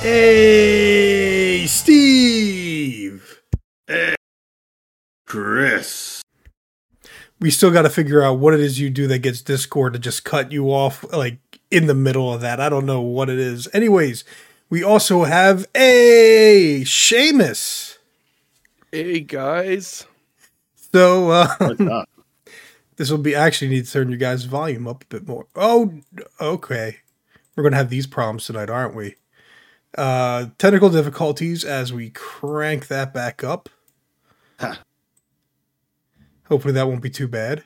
Hey, Steve! Hey, Chris. We still got to figure out what it is you do that gets Discord to just cut you off, like, in the middle of that. I don't know what it is. Anyways, we also have a Seamus. Hey, guys. So, this will be... I actually need to turn your guys' volume up a bit more. Oh, okay. We're going to have these problems tonight, aren't we? Technical difficulties as we crank that back up. Huh. Hopefully that won't be too bad.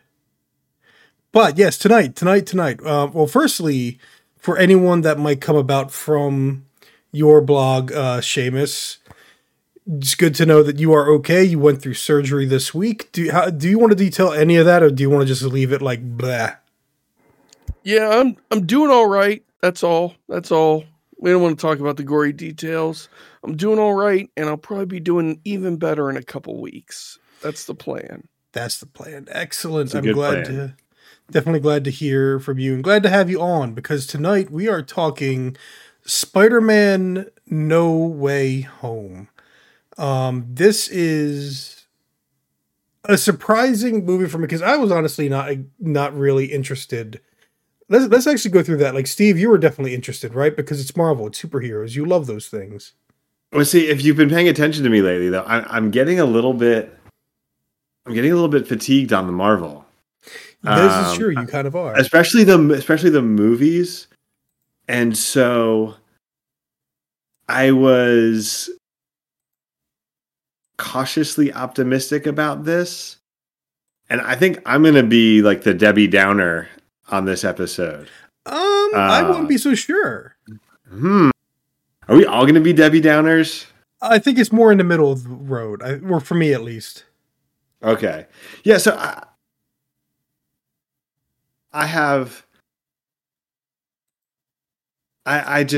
But yes, tonight. Well, firstly, for anyone that might come about from your blog, Seamus... It's good to know that you are okay. You went through surgery this week. Do you want to detail any of that, or do you want to just leave it like blah? Yeah, I'm doing all right. That's all. We don't want to talk about the gory details. I'm doing all right, and I'll probably be doing even better in a couple weeks. That's the plan. Excellent. I'm glad to definitely glad to hear from you and glad to have you on, because tonight we are talking Spider-Man: No Way Home. This is a surprising movie for me because I was honestly not really interested. Let's actually go through that. Like, Steve, you were definitely interested, right? Because it's Marvel, it's superheroes. You love those things. Well, see, if you've been paying attention to me lately, though, I'm getting a little bit fatigued on the Marvel. This is true. You kind of are, especially the movies. And so I was cautiously optimistic about this, and I think I'm gonna be like the Debbie Downer on this episode. I wouldn't be so sure. Are we all gonna be Debbie Downers? I think it's more in the middle of the road, or for me at least. Okay, yeah. So I'm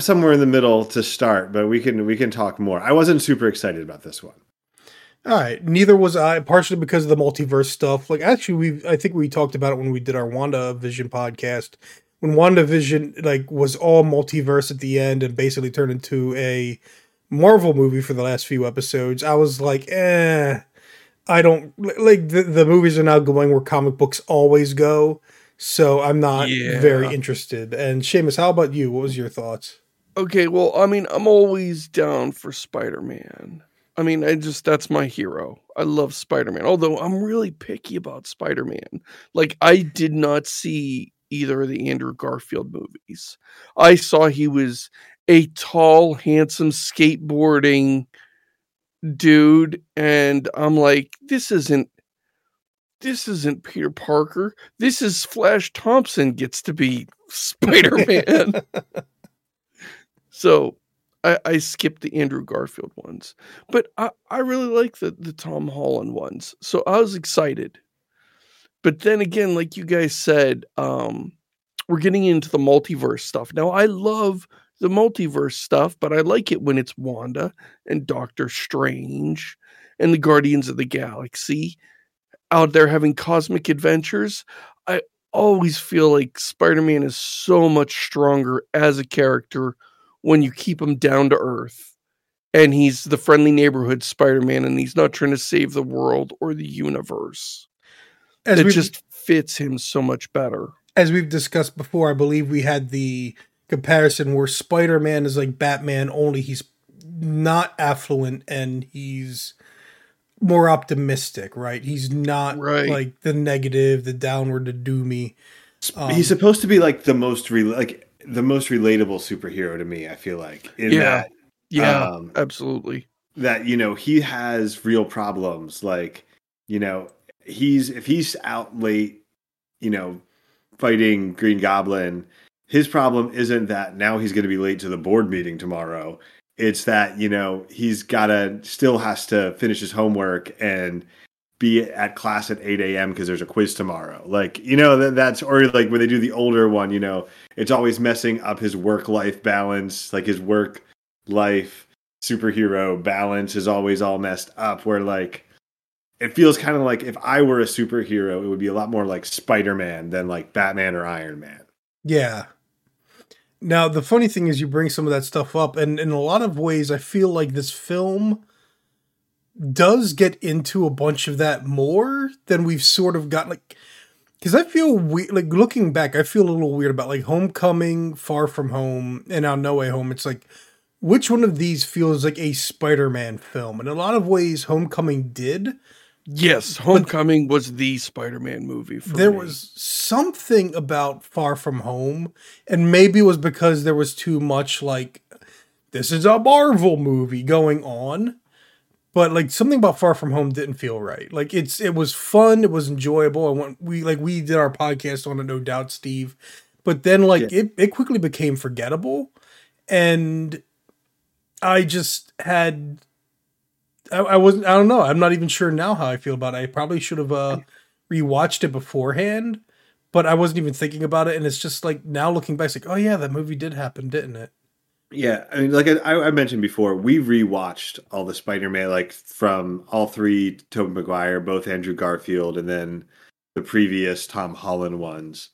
somewhere in the middle to start, but we can talk more. I wasn't super excited about this one. All right, neither was I, partially because of the multiverse stuff. Like, actually, I think we talked about it when we did our WandaVision podcast. When WandaVision was all multiverse at the end and basically turned into a Marvel movie for the last few episodes, I was like, I don't like the movies are now going where comic books always go. So I'm not very interested. And Seamus, how about you? What was your thoughts? Okay, well, I mean, I'm always down for Spider-Man. I mean, that's my hero. I love Spider-Man. Although I'm really picky about Spider-Man. Like, I did not see either of the Andrew Garfield movies. I saw he was a tall, handsome, skateboarding dude. And I'm like, this isn't Peter Parker. This is Flash Thompson gets to be Spider-Man. So I skipped the Andrew Garfield ones, but I really like the Tom Holland ones. So I was excited. But then again, like you guys said, we're getting into the multiverse stuff. Now, I love the multiverse stuff, but I like it when it's Wanda and Doctor Strange and the Guardians of the Galaxy out there having cosmic adventures. I always feel like Spider-Man is so much stronger as a character when you keep him down to earth and he's the friendly neighborhood Spider-Man and he's not trying to save the world or the universe. It just fits him so much better. As we've discussed before, I believe we had the comparison where Spider-Man is like Batman, only he's not affluent and he's more optimistic, right? He's not like the negative, the downward, the doomy. He's supposed to be like the most relatable superhero to me. I feel like, absolutely. That he has real problems. Like if he's out late, fighting Green Goblin, his problem isn't that now he's going to be late to the board meeting tomorrow. It's that, he's still has to finish his homework and be at class at 8 a.m. because there's a quiz tomorrow. Like, that's, or like when they do the older one, it's always messing up his work-life balance. Like his work-life superhero balance is always all messed up, where like, it feels kind of like if I were a superhero, it would be a lot more like Spider-Man than like Batman or Iron Man. Yeah. Now, the funny thing is you bring some of that stuff up, and in a lot of ways, I feel like this film does get into a bunch of that more than we've sort of gotten, like, because I feel weird, like, looking back, I feel a little weird about, like, Homecoming, Far From Home, and now No Way Home. It's like, which one of these feels like a Spider-Man film? In a lot of ways, Homecoming did. Yes, Homecoming was the Spider-Man movie for me. There was something about Far From Home, and maybe it was because there was too much, like, this is a Marvel movie going on. But, like, something about Far From Home didn't feel right. Like, it was fun. It was enjoyable. We did our podcast on it, no doubt, Steve. But then, like, it quickly became forgettable. And I just had... I wasn't. I don't know. I'm not even sure now how I feel about it. I probably should have rewatched it beforehand, but I wasn't even thinking about it. And it's just like now looking back, it's like, oh yeah, that movie did happen, didn't it? Yeah, I mean, like I mentioned before, we rewatched all the Spider-Man, like from all three Tobey Maguire, both Andrew Garfield, and then the previous Tom Holland ones.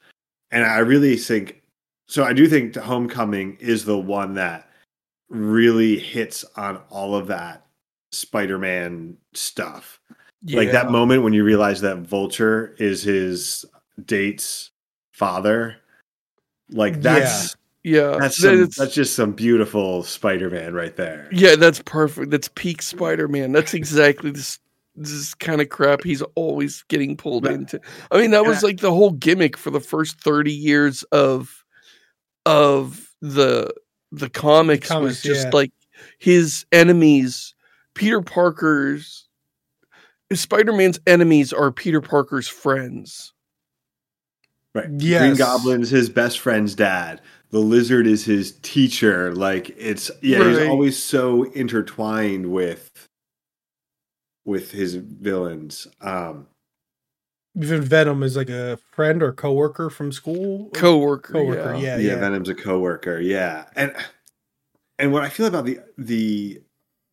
And I really think so. I do think Homecoming is the one that really hits on all of that Spider-Man stuff. Yeah. Like that moment when you realize that Vulture is his date's father. Like that's just some beautiful Spider-Man right there. Yeah, that's perfect. That's peak Spider-Man. That's exactly this kind of crap he's always getting pulled into. I mean, that was like the whole gimmick for the first 30 years of the comics, was just like his enemies. Spider-Man's enemies are Peter Parker's friends. Right. Yes. Green Goblin's his best friend's dad. The Lizard is his teacher. Like he's always so intertwined with his villains. Even Venom is like a friend or coworker from school. Coworker. Yeah, Venom's a coworker. Yeah. And what I feel about the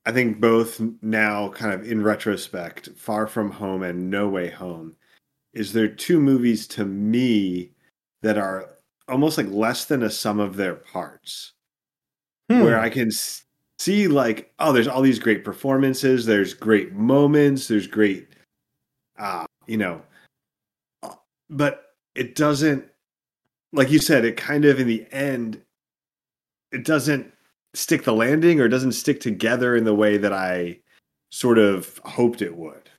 I think both now kind of in retrospect, Far From Home and No Way Home, is they're two movies to me that are almost like less than a sum of their parts. Where I can see like, oh, there's all these great performances. There's great moments. There's great, but it doesn't, like you said, it kind of in the end, it doesn't stick the landing, or doesn't stick together in the way that I sort of hoped it would.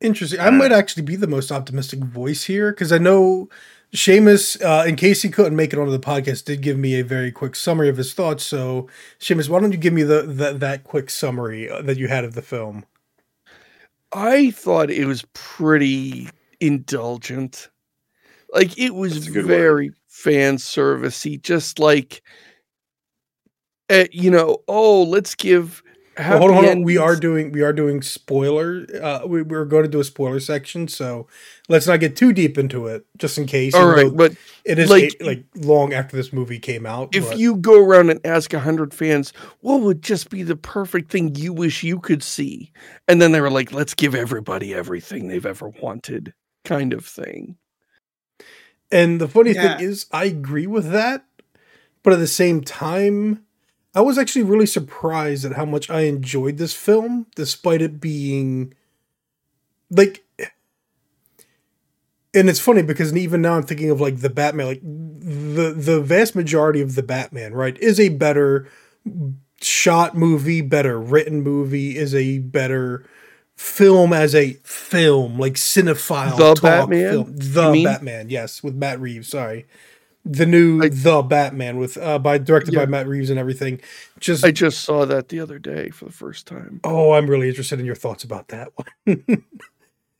Interesting. I might actually be the most optimistic voice here, because I know Seamus, in case he couldn't make it onto the podcast, did give me a very quick summary of his thoughts. So, Seamus, why don't you give me that quick summary that you had of the film? I thought it was pretty indulgent. Like, it was very fan-servicey, just like... let's give. Well, hold on. We are doing spoiler. We're going to do a spoiler section, so let's not get too deep into it, just in case. All right, but it is like long after this movie came out. If you go around and ask 100 fans, what would just be the perfect thing you wish you could see, and then they were like, let's give everybody everything they've ever wanted, kind of thing. And the funny thing is, I agree with that, but at the same time, I was actually really surprised at how much I enjoyed this film, despite it being like, and it's funny because even now I'm thinking of like the Batman, like the vast majority of the Batman, right, is a better shot movie, better written movie, is a better film as a film, like cinephile film. The Batman, yes, with Matt Reeves, sorry. The new The Batman with directed by Matt Reeves and everything. I just saw that the other day for the first time. Oh, I'm really interested in your thoughts about that one.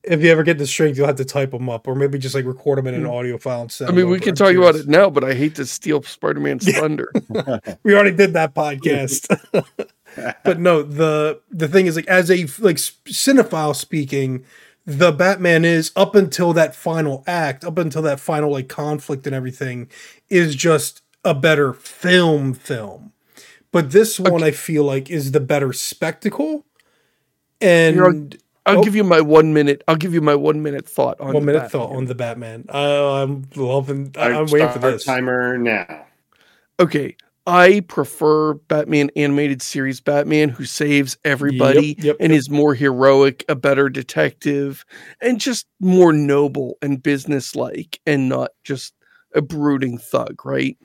If you ever get the strength, you'll have to type them up, or maybe just like record them in an audio file and send. I mean, we can talk about it now, but I hate to steal Spider-Man's thunder. We already did that podcast. But no, the thing is, like, as a like cinephile speaking, the Batman is, up until that final act, up until that final like conflict and everything, is just a better film. But this one, I feel like, is the better spectacle. And here, I'll give you my 1 minute. I'll give you my 1 minute thought on 1 minute thought on the Batman. I'm waiting for this. Our timer now. okay, I prefer Batman animated series Batman who saves everybody and is more heroic, a better detective, and just more noble and businesslike and not just a brooding thug, right?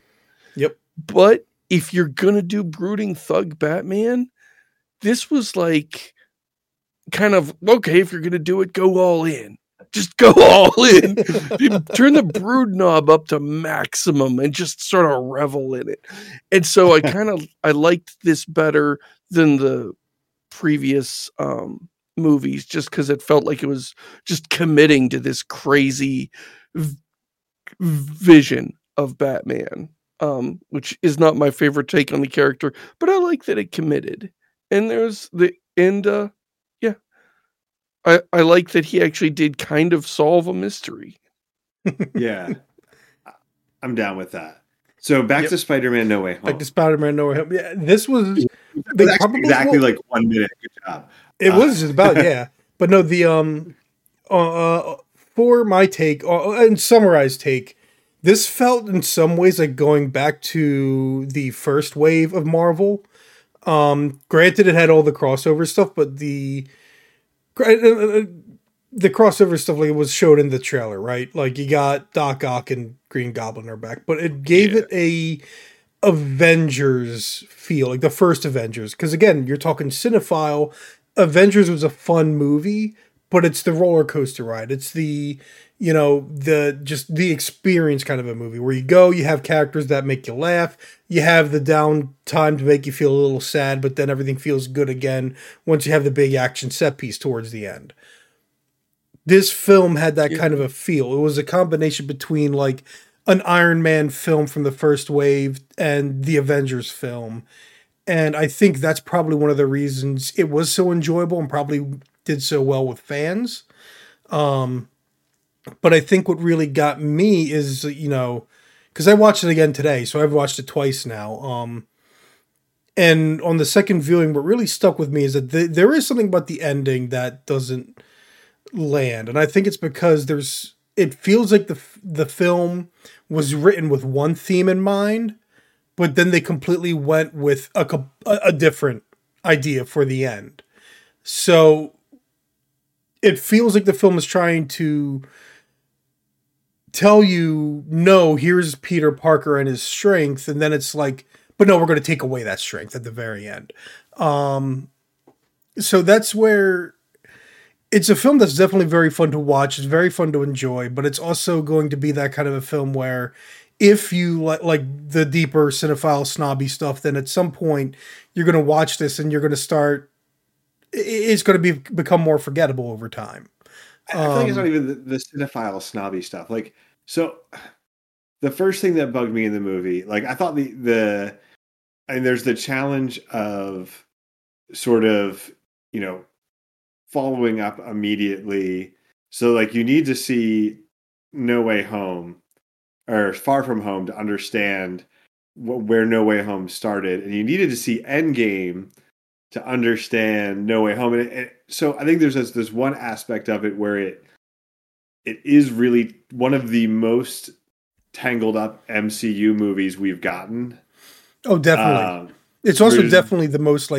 Yep. But if you're going to do brooding thug Batman, this was like kind of, okay, if you're going to do it, go all in. Just go all in. Turn the brood knob up to maximum and just sort of revel in it. And so I liked this better than the previous movies, just because it felt like it was just committing to this crazy vision of Batman, which is not my favorite take on the character, but I like that it committed. And there's the end. I like that he actually did kind of solve a mystery. Yeah. I'm down with that. So back to Spider-Man No Way Home. Back to Spider-Man No Way Home. Yeah, this was... exactly like 1 minute. Good job. It was just about, yeah. But no, the... for my take, and summarized take, this felt in some ways like going back to the first wave of Marvel. Granted, it had all the crossover stuff, but the crossover stuff like it was showed in the trailer, right? Like you got Doc Ock and Green Goblin are back, but it gave it a Avengers feel, like the first Avengers. Because again, you're talking cinephile. Avengers was a fun movie, but it's the roller coaster ride. It's the the experience kind of a movie where you go, you have characters that make you laugh, you have the downtime to make you feel a little sad, but then everything feels good again once you have the big action set piece towards the end. This film had that kind of a feel. It was a combination between like an Iron Man film from the first wave and the Avengers film. And I think that's probably one of the reasons it was so enjoyable and probably did so well with fans. But I think what really got me is, because I watched it again today, so I've watched it twice now. And on the second viewing, what really stuck with me is that there is something about the ending that doesn't land. And I think it's because it feels like the film was written with one theme in mind, but then they completely went with a different idea for the end. So it feels like the film is trying to tell you, no, here's Peter Parker and his strength. And then it's like, but no, we're going to take away that strength at the very end. So that's where it's a film that's definitely very fun to watch. It's very fun to enjoy, but it's also going to be that kind of a film where if you like the deeper cinephile snobby stuff, then at some point you're going to watch this and you're going to start, it's going to become more forgettable over time. I feel like it's not even the cinephile snobby stuff. Like, so the first thing that bugged me in the movie, like I thought and there's the challenge of sort of, following up immediately. So like you need to see No Way Home or Far From Home to understand where No Way Home started. And you needed to see Endgame to understand No Way Home. And so I think there's this one aspect of it where it is really one of the most tangled up MCU movies we've gotten. Oh, definitely. It's also definitely the most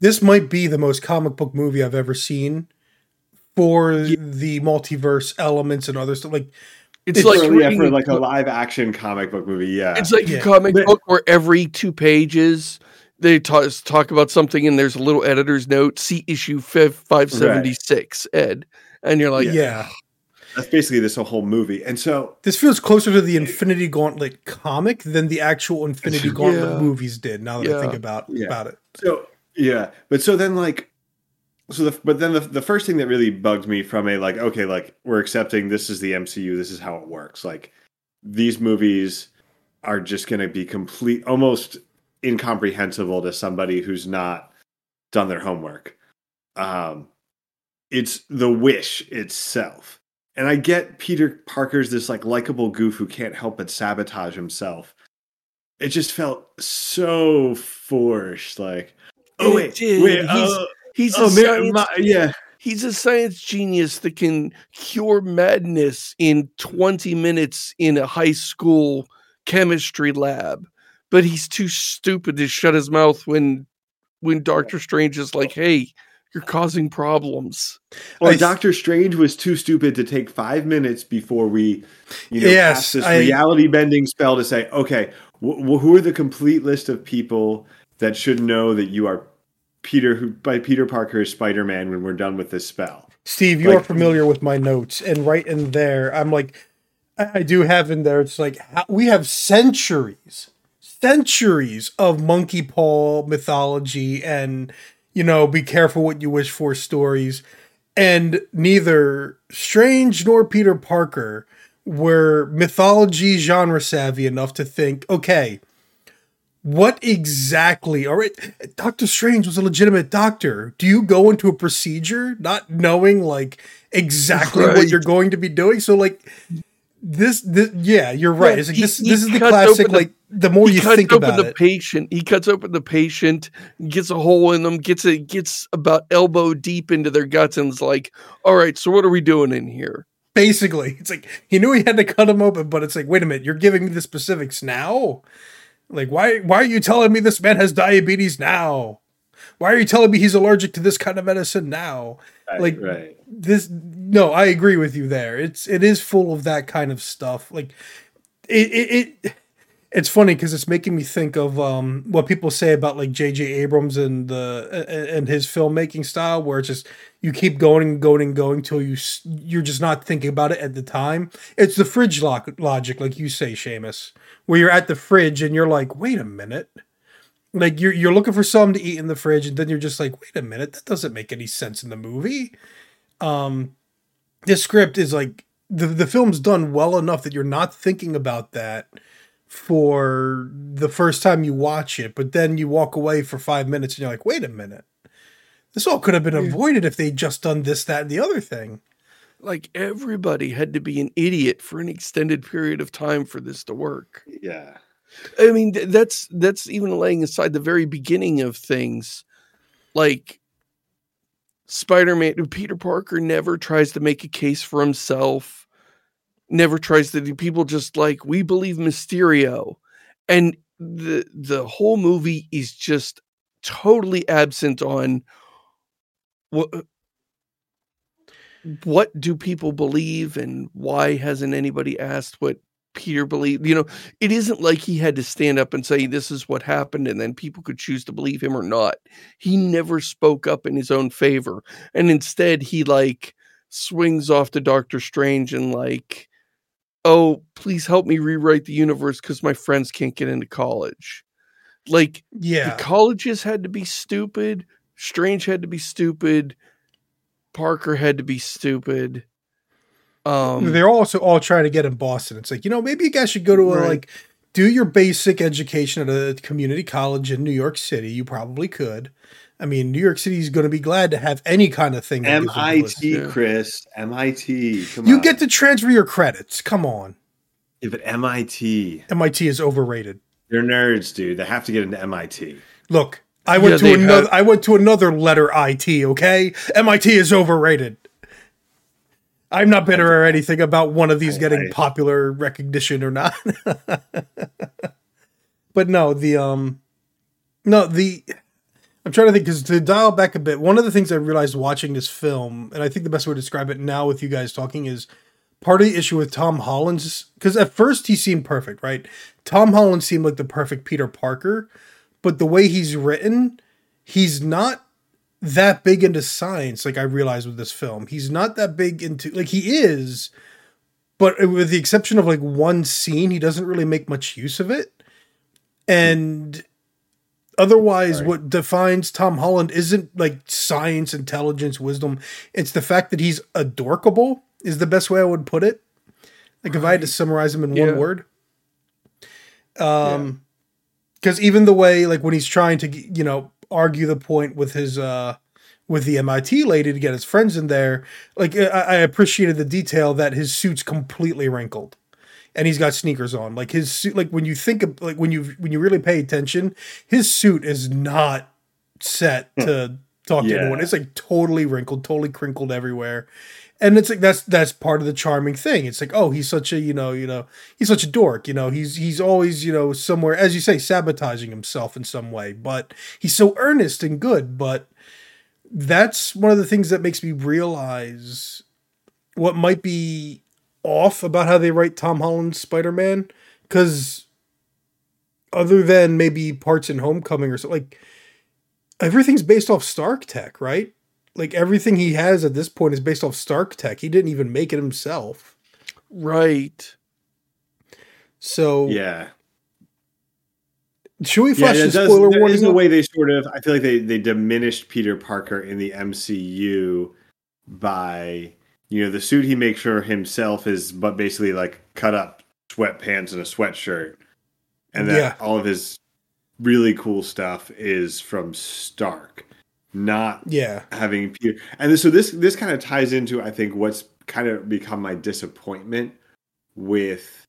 this might be the most comic book movie I've ever seen for the multiverse elements and other stuff. Like it's like for like a live action comic book movie. Yeah. It's like a comic book where every 2 pages they talk about something and there's a little editor's note, see issue 576, Ed. And you're like, yeah. That's basically this whole movie. And so this feels closer to the Infinity Gauntlet comic than the actual Infinity Gauntlet movies did, now that I think about it. So, yeah. But so then the first thing that really bugged me from we're accepting this is the MCU, this is how it works. Like these movies are just going to be complete, almost incomprehensible to somebody who's not done their homework. It's the Wish itself. And I get Peter Parker's this likable goof who can't help but sabotage himself. It just felt so forced. He's a science genius that can cure madness in 20 minutes in a high school chemistry lab. but he's too stupid to shut his mouth when Doctor Strange is like, hey, you're causing problems. Or Doctor Strange was too stupid to take 5 minutes before we cast this reality-bending spell to say, okay, who are the complete list of people that should know that you are Peter Parker is Spider-Man when we're done with this spell? Steve, you are familiar with my notes, and right in there, I'm like, I do have in there, it's like, we have centuries of monkey paw mythology and, be careful what you wish for stories. And neither Strange nor Peter Parker were mythology genre savvy enough to think, okay, what exactly? All right, Doctor Strange was a legitimate doctor. Do you go into a procedure not knowing exactly what you're going to be doing? So this yeah, you're right. Well, it's this is the classic. The more you think about it, he cuts open the patient, gets a hole in them, gets about elbow deep into their guts, and is like, "All right, so what are we doing in here?" Basically, it's like he knew he had to cut them open, but it's like, wait a minute, you're giving me the specifics now. Like, why are you telling me this man has diabetes now? Why are you telling me he's allergic to this kind of medicine now? This, no, I agree with you there. It is full of that kind of stuff. It's funny because it's making me think of what people say about J.J. Abrams and his filmmaking style, where it's just you keep going and going and going till you're just not thinking about it at the time. It's the fridge logic, like you say, Seamus, where you're at the fridge and you're like, wait a minute. You're looking for something to eat in the fridge, and then you're just like, wait a minute, that doesn't make any sense in the movie. This script is the film's done well enough that you're not thinking about that for the first time you watch it, but then you walk away for 5 minutes and you're like, wait a minute, this all could have been avoided if they'd just done this, that, and the other thing. Everybody had to be an idiot for an extended period of time for this to work. Yeah. I mean, that's even laying aside the very beginning of things. Spider-Man, Peter Parker never tries to make a case for himself, never tries to do. People just we believe Mysterio. And the whole movie is just totally absent on what do people believe and why hasn't anybody asked what Peter believed. It isn't like he had to stand up and say, this is what happened, and then people could choose to believe him or not. He never spoke up in his own favor. And instead he swings off to Doctor Strange and oh, please help me rewrite the universe because my friends can't get into college. The colleges had to be stupid. Strange had to be stupid. Parker had to be stupid. They're also all trying to get in Boston. It's maybe you guys should go to do your basic education at a community college in New York City. You probably could. I mean, New York City is going to be glad to have any kind of thing. MIT, Chris. MIT. Come on. You get to transfer your credits. Come on. Yeah, but MIT. MIT is overrated. They're nerds, dude. They have to get into MIT. Look, I went to another letter IT, okay? MIT is overrated. I'm not bitter or anything about one of these getting popular recognition or not. But no, I'm trying to think, because to dial back a bit, one of the things I realized watching this film, and I think the best way to describe it now with you guys talking, is part of the issue with Tom Holland's, because at first he seemed perfect, right? Tom Holland seemed like the perfect Peter Parker, but the way he's written, he's not that big into science, I realized with this film. He's not that big into, he is, but with the exception of one scene, he doesn't really make much use of it. And otherwise, what defines Tom Holland isn't science, intelligence, wisdom. It's the fact that he's adorkable is the best way I would put it. If I had to summarize him in one word. Because even the way, when he's trying to, argue the point with his with the MIT lady to get his friends in there. I appreciated the detail that his suit's completely wrinkled, and he's got sneakers on. His suit, when you think of, when you really pay attention, his suit is not set to talk to anyone. It's totally wrinkled, totally crinkled everywhere, And it's like that's part of the charming thing. It's like, oh, he's such a he's such a dork, he's always, somewhere, as you say, sabotaging himself in some way, but he's so earnest and good. But that's one of the things that makes me realize what might be off about how they write Tom Holland's Spider-Man, because other than maybe parts in Homecoming or something, like everything's based off Stark Tech, right? Like everything he has at this point is based off Stark Tech. He didn't even make it himself. Right. So yeah. Should we flash the spoiler warning? There is a way they sort of, I feel like they diminished Peter Parker in the MCU by, the suit he makes for himself is, but basically like cut up sweatpants and a sweatshirt. And then all of his really cool stuff is from Stark. Not having Peter, and so this kind of ties into, I think, what's kind of become my disappointment with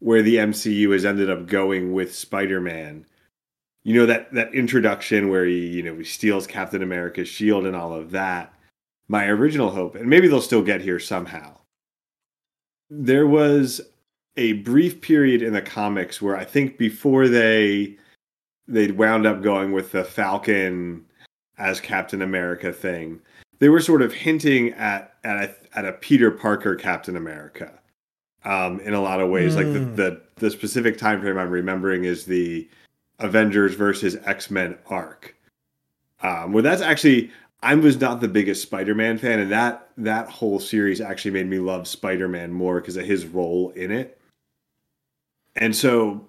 where the MCU has ended up going with Spider-Man. That introduction where he he steals Captain America's shield and all of that. My original hope, and maybe they'll still get here somehow. There was a brief period in the comics where I think before they wound up going with the Falcon as Captain America thing, they were sort of hinting at a Peter Parker Captain America in a lot of ways. Like the specific time frame I'm remembering is the Avengers versus X-Men arc, where that's actually, I was not the biggest Spider-Man fan, and that whole series actually made me love Spider-Man more because of his role in it. And so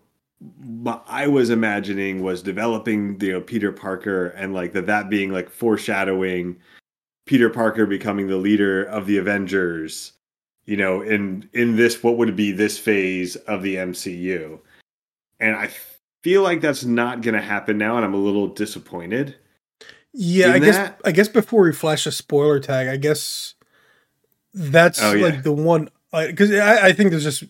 what I was imagining was developing, Peter Parker, and like that being like foreshadowing Peter Parker becoming the leader of the Avengers, in this, what would be this phase of the MCU. And I feel like that's not going to happen now. And I'm a little disappointed. Yeah. I guess before we flash a spoiler tag, I guess that's the one, because I think there's just,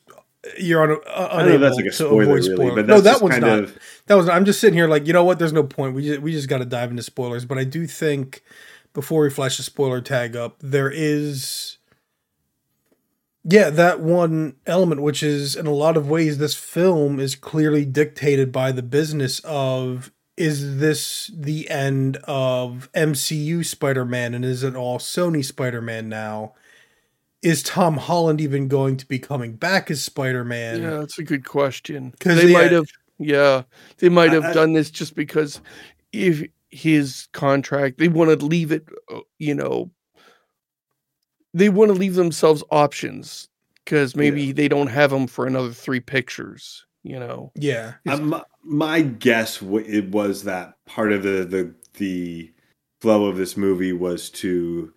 you're on unable that's like a spoiler, to avoid spoilers. Really, but that's I'm just sitting here like, there's no point. We just got to dive into spoilers. But I do think before we flash the spoiler tag up, there is, that one element, which is in a lot of ways, this film is clearly dictated by the business of, is this the end of MCU Spider-Man? And is it all Sony Spider-Man now? Is Tom Holland even going to be coming back as Spider-Man? Yeah, that's a good question. Because they might have done this just because if his contract, they want to leave it, they want to leave themselves options because maybe they don't have him for another 3 pictures, Yeah. My guess it was that part of the flow of this movie was to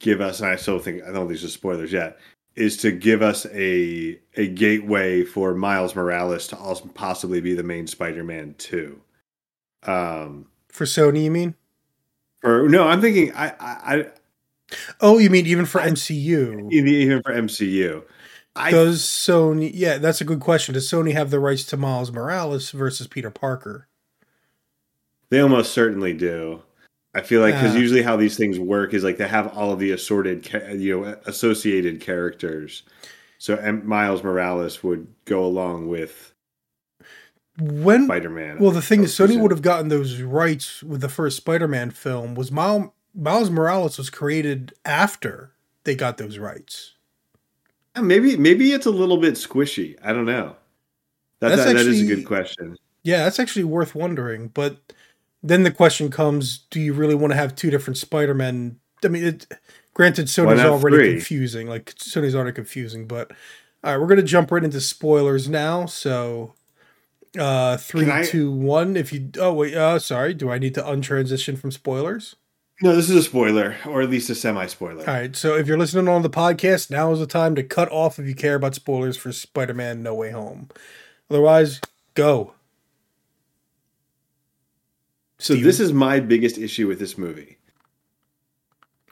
give us, and I don't think these are spoilers yet, is to give us a gateway for Miles Morales to also possibly be the main Spider-Man too. For Sony, you mean? You mean even for MCU? Even for MCU. Does Sony? Yeah, that's a good question. Does Sony have the rights to Miles Morales versus Peter Parker? They almost certainly do. I feel like, because usually how these things work is like they have all of the assorted, associated characters. So Miles Morales would go along with Spider-Man. Well, the thing is, Sony would have gotten those rights with the first Spider-Man film. Was Miles Morales was created after they got those rights. Yeah, maybe it's a little bit squishy. I don't know. That is a good question. Yeah, that's actually worth wondering, but then the question comes, do you really want to have 2 different Spider-Men? I mean, granted, Sony's already 3? Confusing. Like, Sony's already confusing, but all right, we're going to jump right into spoilers now. So 3, 2, 1. If you, sorry. Do I need to untransition from spoilers? No, this is a spoiler, or at least a semi-spoiler. All right. So if you're listening on the podcast, now is the time to cut off if you care about spoilers for Spider-Man No Way Home. Otherwise, go. So this is my biggest issue with this movie.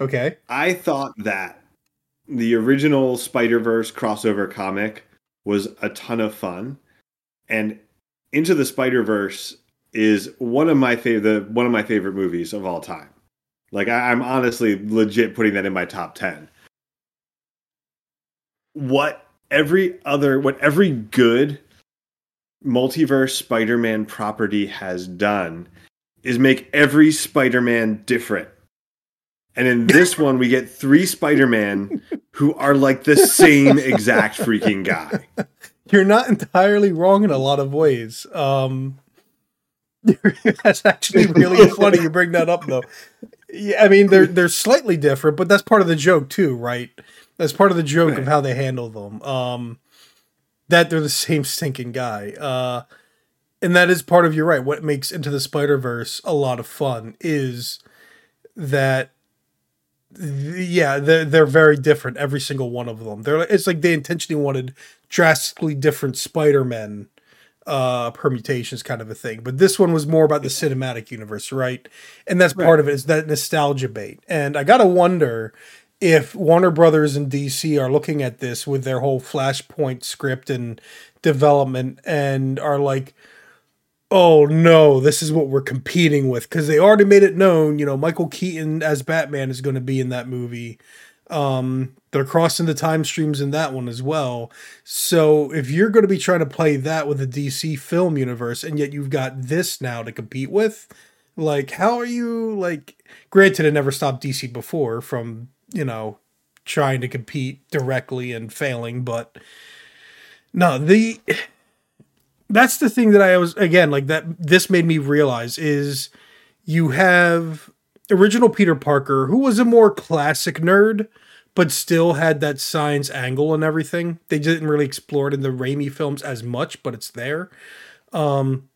Okay. I thought that the original Spider-Verse crossover comic was a ton of fun, and Into the Spider-Verse is one of my favorite movies of all time. Like I'm honestly legit putting that in my top 10. what every good multiverse Spider-Man property has done is make every Spider-Man different. And in this one, we get three Spider-Man who are like the same exact freaking guy. You're not entirely wrong in a lot of ways. That's actually really funny you bring that up, though. Yeah, I mean, they're slightly different, but that's part of the joke, too, right? That's part of the joke of how they handle them. That they're the same stinking guy. And that is part of, you're right, what makes Into the Spider-Verse a lot of fun is that... Yeah, they're very different. Every single one of them. It's like they intentionally wanted drastically different Spider-Men permutations, kind of a thing. But this one was more about the cinematic universe, right? And that's part of it, is that nostalgia bait. And I gotta wonder if Warner Brothers and DC are looking at this with their whole Flashpoint script and development, and are like, oh no, this is what we're competing with, because they already made it known, you know, Michael Keaton as Batman is going to be in that movie. They're crossing the time streams in that one as well. So if you're going to be trying to play that with the DC film universe, and yet you've got this now to compete with, like, how are you, like, granted, it never stopped DC before from, you know, trying to compete directly and failing, but no, that's the thing that I was, again, like, that this made me realize is you have original Peter Parker, who was a more classic nerd, but still had that science angle and everything. They didn't really explore it in the Raimi films as much, but it's there. And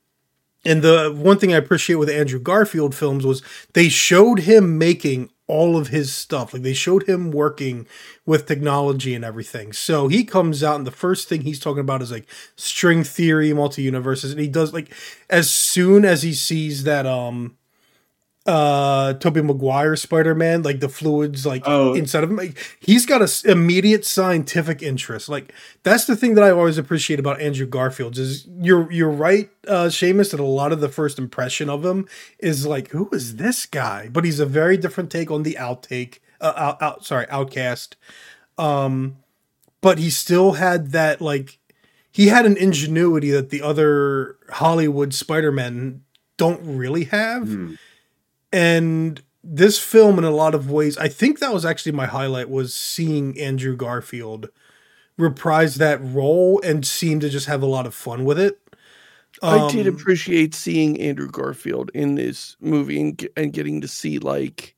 the one thing I appreciate with Andrew Garfield films was they showed him making all of his stuff. Like, they showed him working with technology and everything. So he comes out and the first thing he's talking about is like string theory, multi-universes. And he does, like, as soon as he sees that, Tobey Maguire Spider-Man, like the fluids, like inside of him, like, he's got an immediate scientific interest. Like, that's the thing that I always appreciate about Andrew Garfield is you're right, Seamus, that a lot of the first impression of him is like, who is this guy? But he's a very different take on the Outcast. But he still had that, like, he had an ingenuity that the other Hollywood Spider-Men don't really have. And this film, in a lot of ways, I think that was actually my highlight, was seeing Andrew Garfield reprise that role and seem to just have a lot of fun with it. I did appreciate seeing Andrew Garfield in this movie and getting to see, like,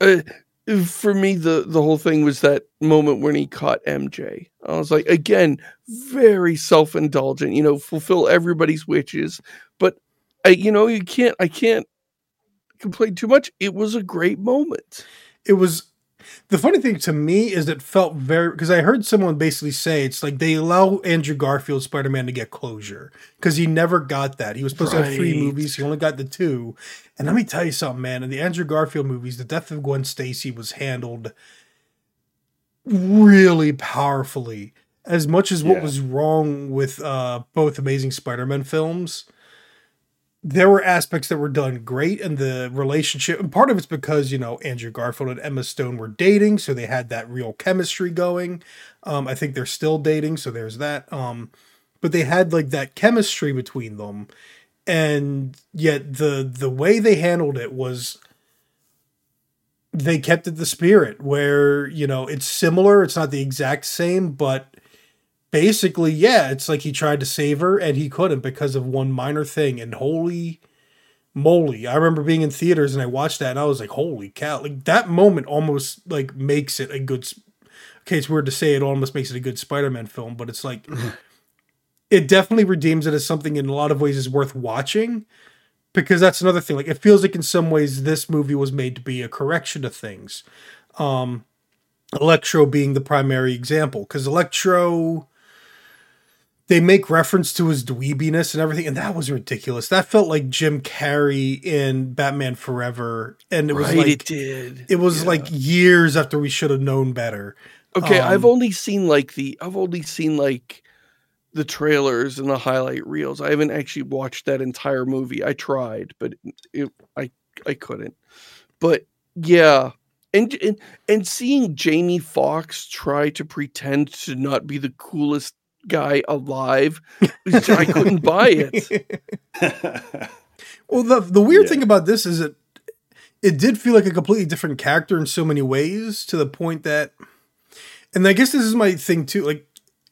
for me, the whole thing was that moment when he caught MJ. I was like, again, very self-indulgent, you know, fulfill everybody's wishes. But, I can't complain too much. It was a great moment. It was. The funny thing to me is it felt very, because I heard someone basically say it's like they allow Andrew Garfield Spider-Man to get closure because he never got that. He was supposed to have 3 movies. He only got the 2. And let me tell you something, man. In the Andrew Garfield movies, the death of Gwen Stacy was handled really powerfully. As much as what was wrong with both Amazing Spider-Man films, there were aspects that were done great in the relationship. And part of it's because, you know, Andrew Garfield and Emma Stone were dating, so they had that real chemistry going. I think they're still dating, so there's that. But they had, like, that chemistry between them. And yet the way they handled it was they kept it the spirit where, you know, it's similar. It's not the exact same, but... basically, yeah, it's like he tried to save her and he couldn't because of one minor thing. And holy moly, I remember being in theaters and I watched that and I was like, holy cow. Like, that moment almost, like, makes it a good... okay, it's weird to say, it almost makes it a good Spider-Man film, but it's like... it definitely redeems it as something in a lot of ways is worth watching, because that's another thing. Like, it feels like in some ways this movie was made to be a correction of things. Electro being the primary example, because Electro... they make reference to his dweebiness and everything, and that was ridiculous. That felt like Jim Carrey in Batman Forever, and it was like it did. It was like years after we should have known better. Okay, I've only seen like the trailers and the highlight reels. I haven't actually watched that entire movie. I tried, but I couldn't. But yeah, And seeing Jamie Foxx try to pretend to not be the coolest guy alive, I couldn't buy it. Well, the weird thing about this is it did feel like a completely different character in so many ways, to the point that, and I guess this is my thing too, like,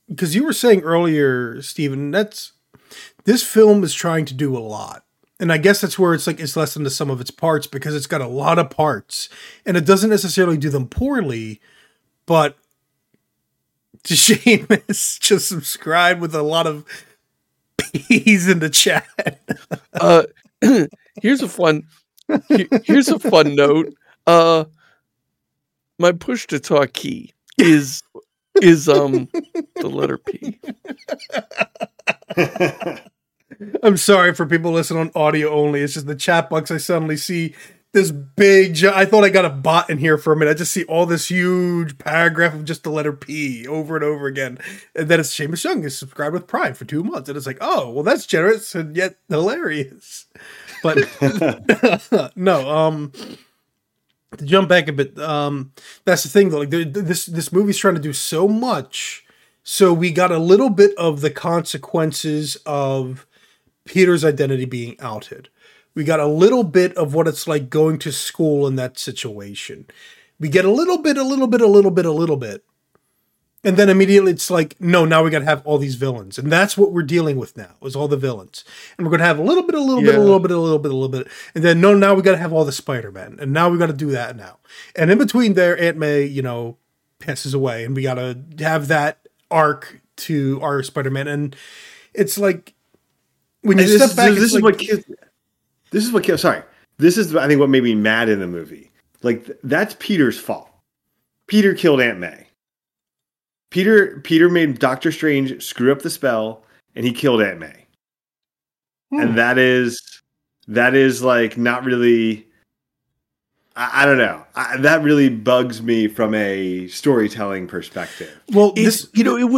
because you were saying earlier, Stephen, this film is trying to do a lot. And I guess that's where it's like it's less than the sum of its parts, because it's got a lot of parts and it doesn't necessarily do them poorly, but Seamus just subscribed with a lot of peas in the chat. Here's a fun note. My push to talk key is the letter P. I'm sorry for people listening on audio only. It's just the chat box. I suddenly see this big... I thought I got a bot in here for a minute. I just see all this huge paragraph of just the letter P over and over again. And then it's Seamus Young is subscribed with Prime for 2 months. And it's like, oh, well, that's generous and yet hilarious. But no, to jump back a bit, that's the thing, though. Like, this movie's trying to do so much... So we got a little bit of the consequences of Peter's identity being outed. We got a little bit of what it's like going to school in that situation. We get a little bit. And then immediately it's like, no, now we got to have all these villains. And that's what we're dealing with now, is all the villains. And we're going to have a little bit. And then, no, now we got to have all the Spider-Man. And now we got to do that now. And in between there, Aunt May, passes away. And we got to have that arc to our Spider-Man, and it's like when you step back. I think what made me mad in the movie. Like, that's Peter's fault. Peter killed Aunt May. Peter made Doctor Strange screw up the spell, and he killed Aunt May. And that is like not really. I don't know. That really bugs me from a storytelling perspective. Well, it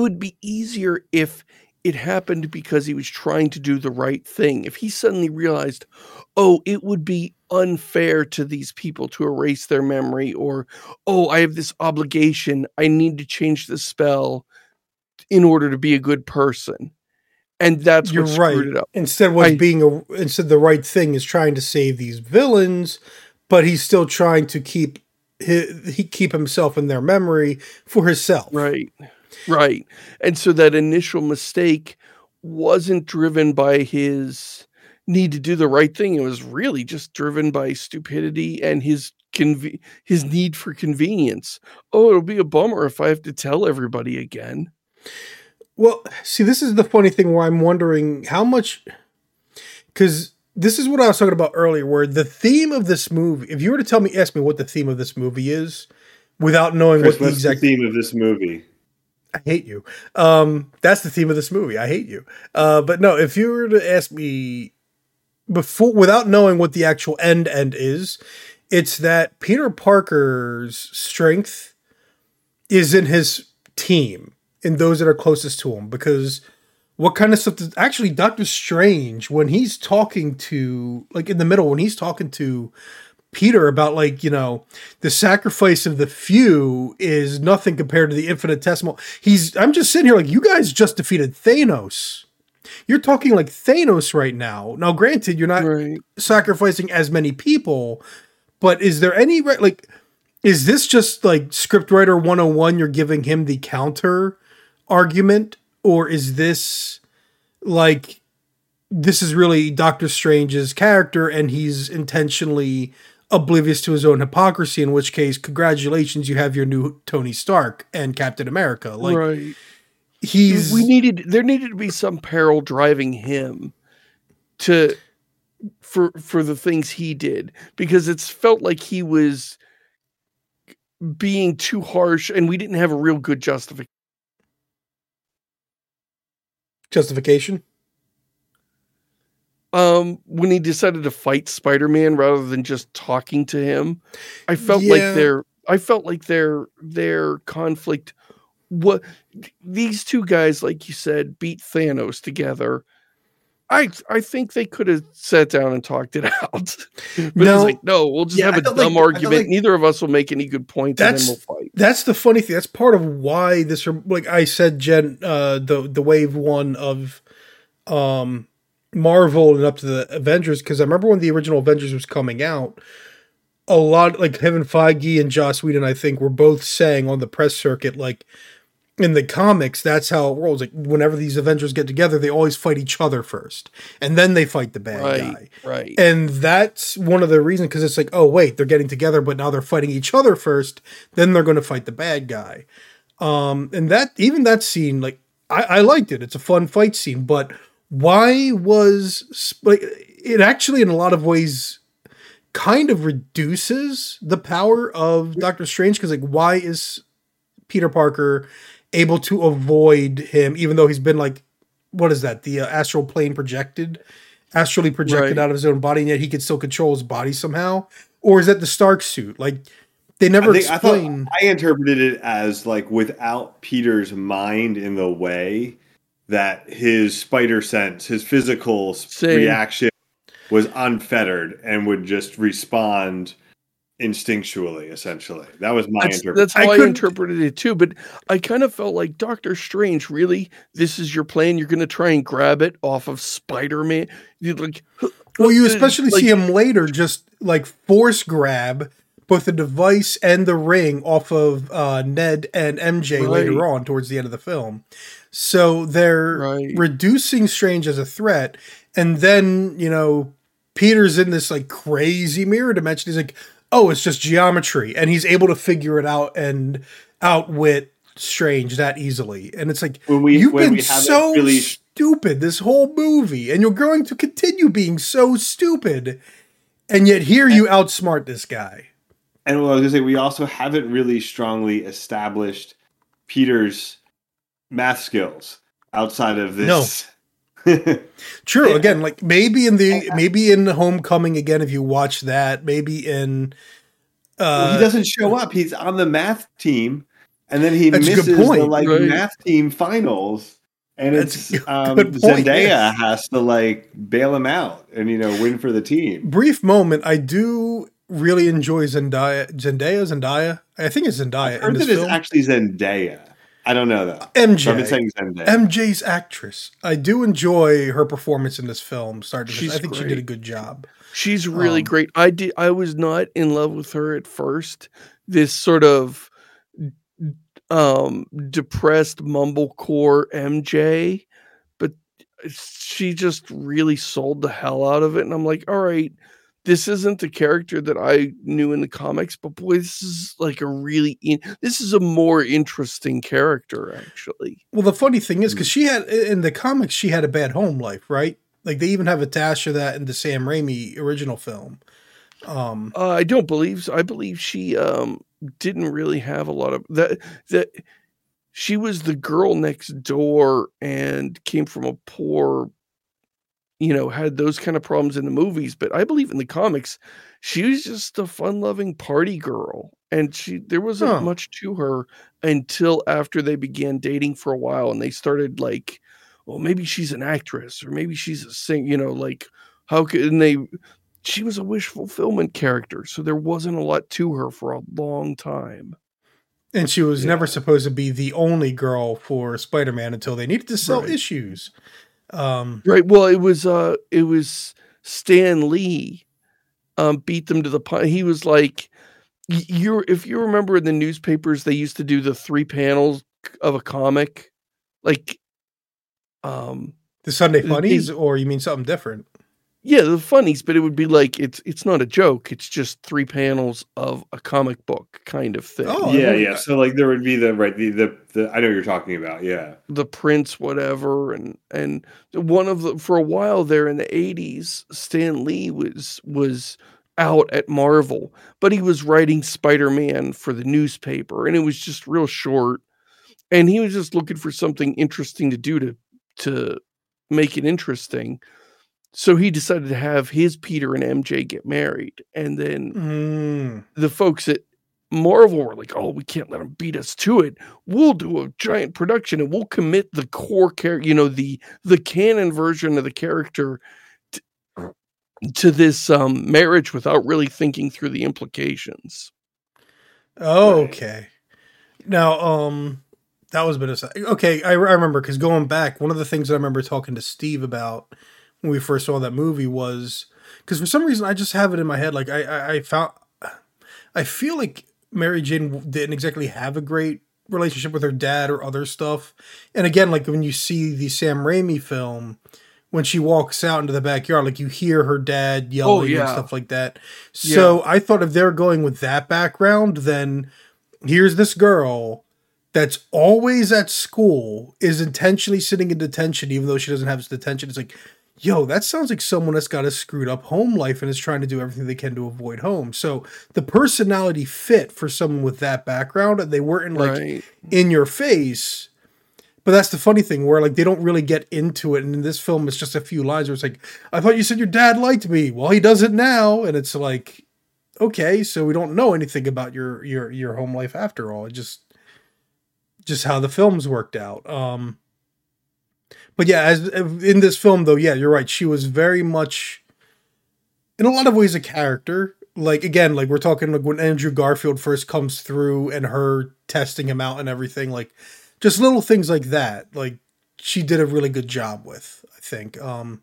would be easier if it happened because he was trying to do the right thing. If he suddenly realized, oh, it would be unfair to these people to erase their memory, or, oh, I have this obligation. I need to change the spell in order to be a good person. And that's what screwed it up. Instead, the right thing is trying to save these villains. But he's still trying to keep himself in their memory for himself. Right. And so that initial mistake wasn't driven by his need to do the right thing. It was really just driven by stupidity and his need for convenience. Oh, it'll be a bummer if I have to tell everybody again. Well, see, this is the funny thing where I'm wondering how much... Because... This is what I was talking about earlier, where the theme of this movie, if you were to ask me what the theme of this movie is without knowing Chris, what the exact theme of this movie. I hate you. That's the theme of this movie. I hate you. But no, if you were to ask me before, without knowing what the actual end is, it's that Peter Parker's strength is in his team, in those that are closest to him, because what kind of stuff actually Doctor Strange, when he's talking to, like in the middle, when he's talking to Peter about like, the sacrifice of the few is nothing compared to the infinitesimal. I'm just sitting here like, you guys just defeated Thanos. You're talking like Thanos right now. Now, granted, you're not sacrificing as many people, but is there any, like, is this just like scriptwriter 101? You're giving him the counter argument? Or is this like, this is really Doctor Strange's character and he's intentionally oblivious to his own hypocrisy, in which case, congratulations, you have your new Tony Stark and Captain America. Like there needed to be some peril driving him for the things he did, because it's felt like he was being too harsh and we didn't have a real good justification. When he decided to fight Spider-Man rather than just talking to him, I felt like their conflict. What these two guys, like you said, beat Thanos together. I think they could have sat down and talked it out. But no, it's like, no, we'll just have a dumb argument. Neither of us will make any good points, and then we'll fight. That's the funny thing. That's part of why this, like I said, Jen, the wave one of Marvel and up to the Avengers, because I remember when the original Avengers was coming out, a lot, like Kevin Feige and Joss Whedon, I think, were both saying on the press circuit, like, in the comics, that's how it rolls. Like, whenever these Avengers get together, they always fight each other first, and then they fight the bad guy. Right. And that's one of the reasons, because it's like, oh wait, they're getting together, but now they're fighting each other first. Then they're going to fight the bad guy. And that, even that scene, like I liked it. It's a fun fight scene. But why was, like, it actually in a lot of ways kind of reduces the power of Doctor Strange, because like, why is Peter Parker able to avoid him, even though he's been, like, what is that? The astral plane astrally projected out of his own body, and yet he could still control his body somehow. Or is that the Stark suit? Like, they never explain. I interpreted it as, like, without Peter's mind in the way that his spider sense, his physical reaction was unfettered and would just respond instinctually, essentially. That was my interpretation. That's how I interpreted it too, but I kind of felt like, Doctor Strange, really? This is your plan? You're going to try and grab it off of Spider-Man? You especially see him later just like force grab both the device and the ring off of Ned and MJ later on towards the end of the film. So they're reducing Strange as a threat, and then, you know, Peter's in this like crazy mirror dimension. He's like, oh, it's just geometry. And he's able to figure it out and outwit Strange that easily. And it's like, you've been so stupid this whole movie, and you're going to continue being so stupid. And yet here you outsmart this guy. And what I was going to say, we also haven't really strongly established Peter's math skills outside of this. No. True. Again, like maybe in Homecoming again, if you watch that, maybe in he doesn't show up. He's on the math team, and then he misses the math team finals, and Zendaya has to like bail him out and, you know, win for the team. Brief moment. I do really enjoy Zendaya. I think it's Zendaya. I heard that it's actually Zendaya. I don't know though. MJ's actress. I do enjoy her performance in this film. I think she did a good job. She's really great. I was not in love with her at first. This sort of depressed mumblecore MJ, but she just really sold the hell out of it, and I'm like, all right, this isn't the character that I knew in the comics, but boy, this is like a really, this is a more interesting character, actually. Well, the funny thing is, because she had, in the comics, she had a bad home life, right? Like, they even have a dash of that in the Sam Raimi original film. I don't believe so. I believe she didn't really have a lot of that. She was the girl next door and came from a poor, you know, had those kind of problems in the movies, but I believe in the comics, she was just a fun-loving party girl, and there wasn't much to her until after they began dating for a while, and they started like, well, maybe she's an actress, or maybe she's a singer, you know, like, she was a wish fulfillment character, so there wasn't a lot to her for a long time. And she was never supposed to be the only girl for Spider-Man until they needed to sell issues. Well, it was Stan Lee beat them to the punch. He was like, if you remember in the newspapers, they used to do the 3 panels of a comic, like the Sunday Funnies, or you mean something different? Yeah, the Funnies, but it would be like, it's not a joke. It's just 3 panels of a comic book kind of thing. Oh, yeah. So like there would be the I know what you're talking about. Yeah. The prints, whatever. And one of the, for a while there in the 80s, Stan Lee was out at Marvel, but he was writing Spider-Man for the newspaper, and it was just real short. And he was just looking for something interesting to do to make it interesting. So he decided to have his Peter and MJ get married. And then the folks at Marvel were like, oh, we can't let them beat us to it. We'll do a giant production and we'll commit the core character, you know, the canon version of the character to this marriage without really thinking through the implications. Oh, okay. Now, that was a bit of... Okay, I remember, because going back, one of the things that I remember talking to Steve about when we first saw that movie was... Because for some reason, I just have it in my head. Like, I found... I feel like Mary Jane didn't exactly have a great relationship with her dad or other stuff. And again, like, when you see the Sam Raimi film... When she walks out into the backyard, like you hear her dad yelling and stuff like that. So I thought if they're going with that background, then here's this girl that's always at school, is intentionally sitting in detention, even though she doesn't have detention. It's like, yo, that sounds like someone that's got a screwed up home life and is trying to do everything they can to avoid home. So the personality fit for someone with that background, and they weren't like in your face. But that's the funny thing where like they don't really get into it. And in this film, it's just a few lines where it's like, I thought you said your dad liked me. Well, he does it now. And it's like, okay, so we don't know anything about your home life after all. It just how the film's worked out. But yeah, as in this film though, yeah, you're right. She was very much in a lot of ways a character. Like, again, like we're talking like when Andrew Garfield first comes through and her testing him out and everything, like, just little things like that. Like she did a really good job with, I think. And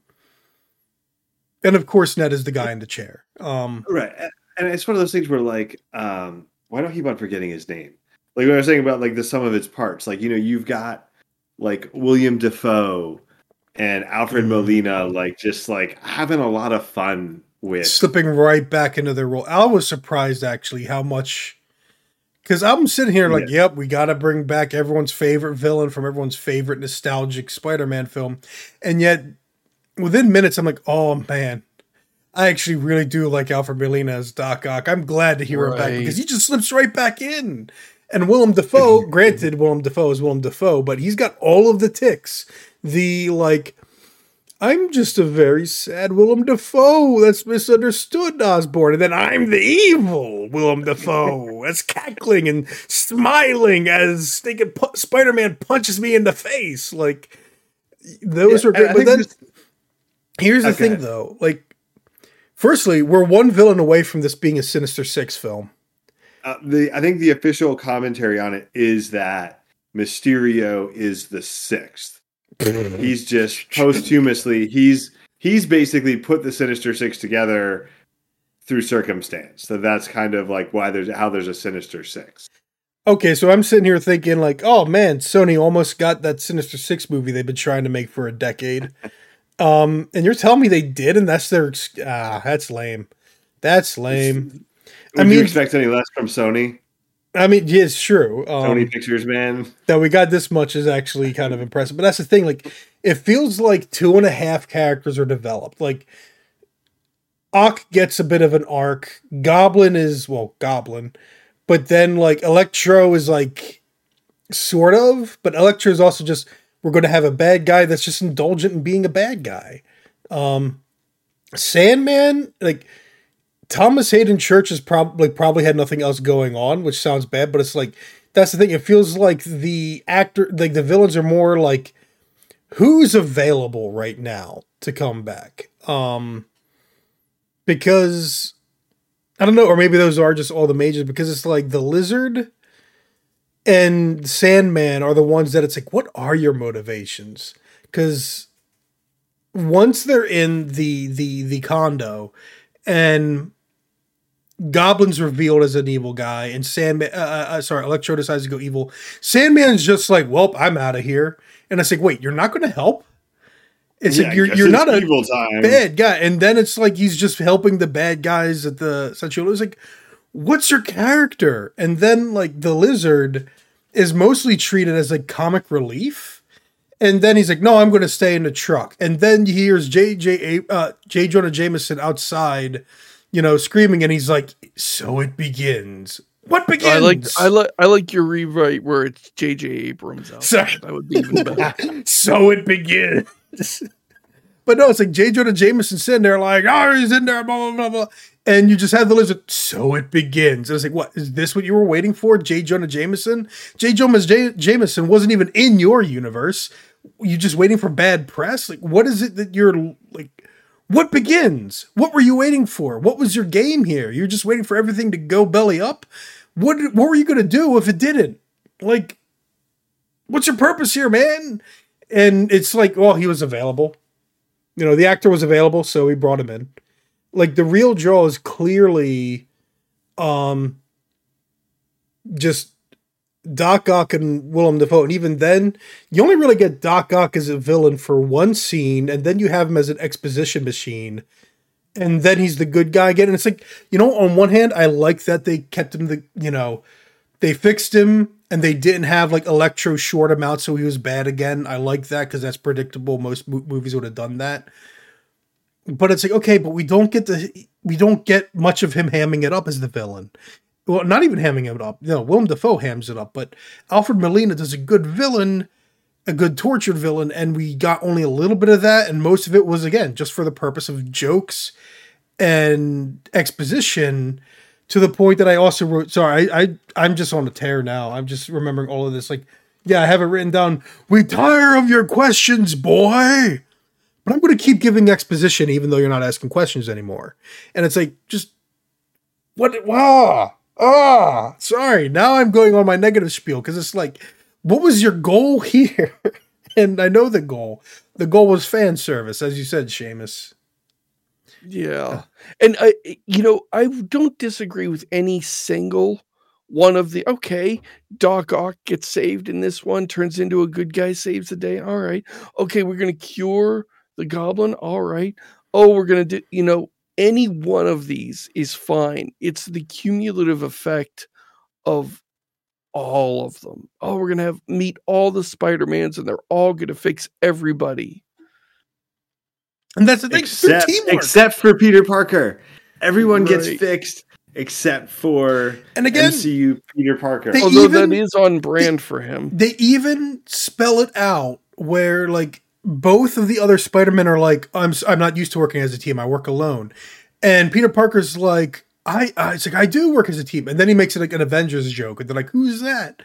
of course, Ned is the guy in the chair. Right. And it's one of those things where like, why do I keep on forgetting his name? Like what I was saying about like the sum of its parts, like, you know, you've got like William Dafoe and Alfred Molina, like just like having a lot of fun with slipping right back into their role. I was surprised actually how much, because I'm sitting here like, yep, we got to bring back everyone's favorite villain from everyone's favorite nostalgic Spider-Man film. And yet, within minutes, I'm like, oh, man, I actually really do like Alfred Molina as Doc Ock. I'm glad to hear him back because he just slips right back in. And Willem Dafoe, granted, Willem Dafoe is Willem Dafoe, but he's got all of the ticks. The, like, I'm just a very sad Willem Dafoe that's misunderstood, Osborn. And then I'm the evil Willem Dafoe. That's cackling and smiling as Spider-Man punches me in the face. Like those are great. But then here's the thing though. Like, firstly, we're one villain away from this being a Sinister Six film. I think the official commentary on it is that Mysterio is the sixth. He's just posthumously, he's basically put the Sinister Six together through circumstance. So that's kind of like why there's a Sinister Six. Okay, so I'm sitting here thinking like, oh man, Sony almost got that Sinister Six movie they've been trying to make for a decade. And you're telling me they did, and that's their that's lame. That's lame. Would you expect any less from Sony? I mean, yeah, it's true. Sony Pictures, man. That we got this much is actually kind of impressive. But that's the thing, like, it feels like 2.5 characters are developed. Like, Ock gets a bit of an arc. Goblin is, well, Goblin. But then, like, Electro is, like, sort of. But Electro is also just, we're going to have a bad guy that's just indulgent in being a bad guy. Sandman, like, Thomas Hayden Church has probably had nothing else going on, which sounds bad. But it's like, that's the thing. It feels like the actor, like, the villains are more like, who's available right now to come back? Because I don't know, or maybe those are just all the majors, because it's like the Lizard and Sandman are the ones that it's like, what are your motivations? Because once they're in the condo and Goblin's revealed as an evil guy and Electro decides to go evil, Sandman's just like, well, I'm out of here. And I say, wait, you're not going to help? It's like you're not a bad guy, and then it's like he's just helping the bad guys at the central. It's like, what's your character? And then like the Lizard is mostly treated as like comic relief, and then he's like, no, I'm going to stay in the truck. And then he hears J. Jonah Jameson outside, you know, screaming, and he's like, so it begins. What begins? I like your rewrite where it's J.J. Abrams out. Sorry, that would be even better. So it begins. But no, it's like J. Jonah Jameson sitting there like, oh, he's in there, blah, blah, blah, blah. And you just have the Lizard. So it begins. And it's like, what? Is this what you were waiting for? J. Jonah Jameson? J. Jonah Jameson wasn't even in your universe. You just waiting for bad press? Like, what is it that you're like? What begins? What were you waiting for? What was your game here? You're just waiting for everything to go belly up? What were you going to do if it didn't? Like, what's your purpose here, man? And it's like, well, he was available. You know, the actor was available, so we brought him in. Like, the real draw is clearly just Doc Ock and Willem Dafoe. And even then, you only really get Doc Ock as a villain for one scene, and then you have him as an exposition machine. And then he's the good guy again. And it's like, you know, on one hand, I like that they kept him, they fixed him, and they didn't have, like, Electro short him out so he was bad again. I like that because that's predictable. Most movies would have done that. But it's like, okay, but we don't get much of him hamming it up as the villain. Well, not even hamming it up. No, Willem Dafoe hams it up, but Alfred Molina does a good villain, a good tortured villain, and we got only a little bit of that, and most of it was, again, just for the purpose of jokes and exposition, to the point that I also wrote, sorry, I'm just on a tear now. I'm just remembering all of this. Like, yeah, I have it written down. We tire of your questions, boy. But I'm going to keep giving exposition even though you're not asking questions anymore. And it's like, just, what? Wow. Ah, sorry. Now I'm going on my negative spiel because it's like, what was your goal here? And I know the goal. The goal was fan service, as you said, Seamus. Yeah. And, I don't disagree with any single one of the, okay, Doc Ock gets saved in this one, turns into a good guy, saves the day. All right. Okay, we're going to cure the Goblin, all right. Oh, we're going to do, any one of these is fine. It's the cumulative effect of all of them. Oh, we're going to meet all the Spider-Mans and they're all going to fix everybody. And that's the thing. Except for Peter Parker. Everyone gets fixed except for MCU Peter Parker. Although that is on brand for him. They even spell it out where, like, both of the other Spider-Men are like, I'm not used to working as a team. I work alone. And Peter Parker's like, I do work as a team. And then he makes it like an Avengers joke. And they're like, who's that?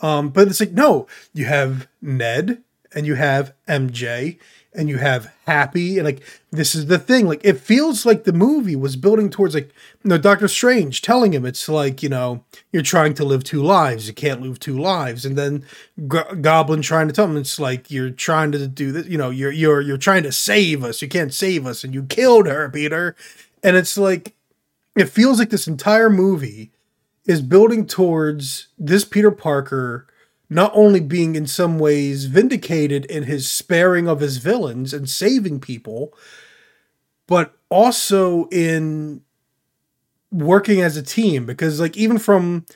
But it's like, no, you have Ned and you have MJ and you have Happy. And like, this is the thing. Like, it feels like the movie was building towards, like, Doctor Strange telling him, it's like, you're trying to live two lives. You can't live two lives. And then Goblin trying to tell him, it's like, you're trying to do this, you're trying to save us. You can't save us. And you killed her, Peter. And it's like, it feels like this entire movie is building towards this Peter Parker not only being in some ways vindicated in his sparing of his villains and saving people, but also in working as a team. Because, like, even from,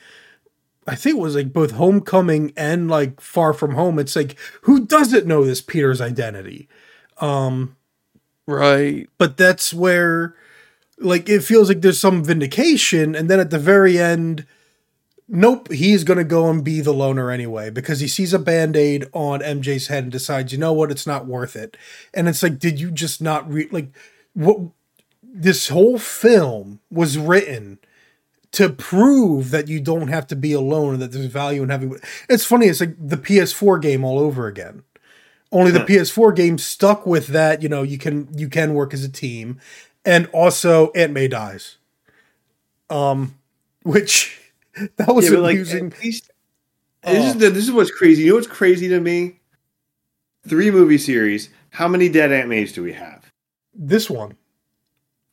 I think it was like both Homecoming and like Far From Home, it's like, who doesn't know this Peter's identity? Right. But that's where, like, it feels like there's some vindication. And then at the very end, nope, he's going to go and be the loner anyway because he sees a Band-Aid on MJ's head and decides, you know what, it's not worth it. And it's like, did you just not what? This whole film was written to prove that you don't have to be alone and that there's value in having... It's funny, it's like the PS4 game all over again. Only the PS4 game stuck with that, you can work as a team. And also, Aunt May dies. Which... That was amusing. Like, this is what's crazy. You know what's crazy to me? 3 movie series. How many dead Aunt Mays do we have? This one.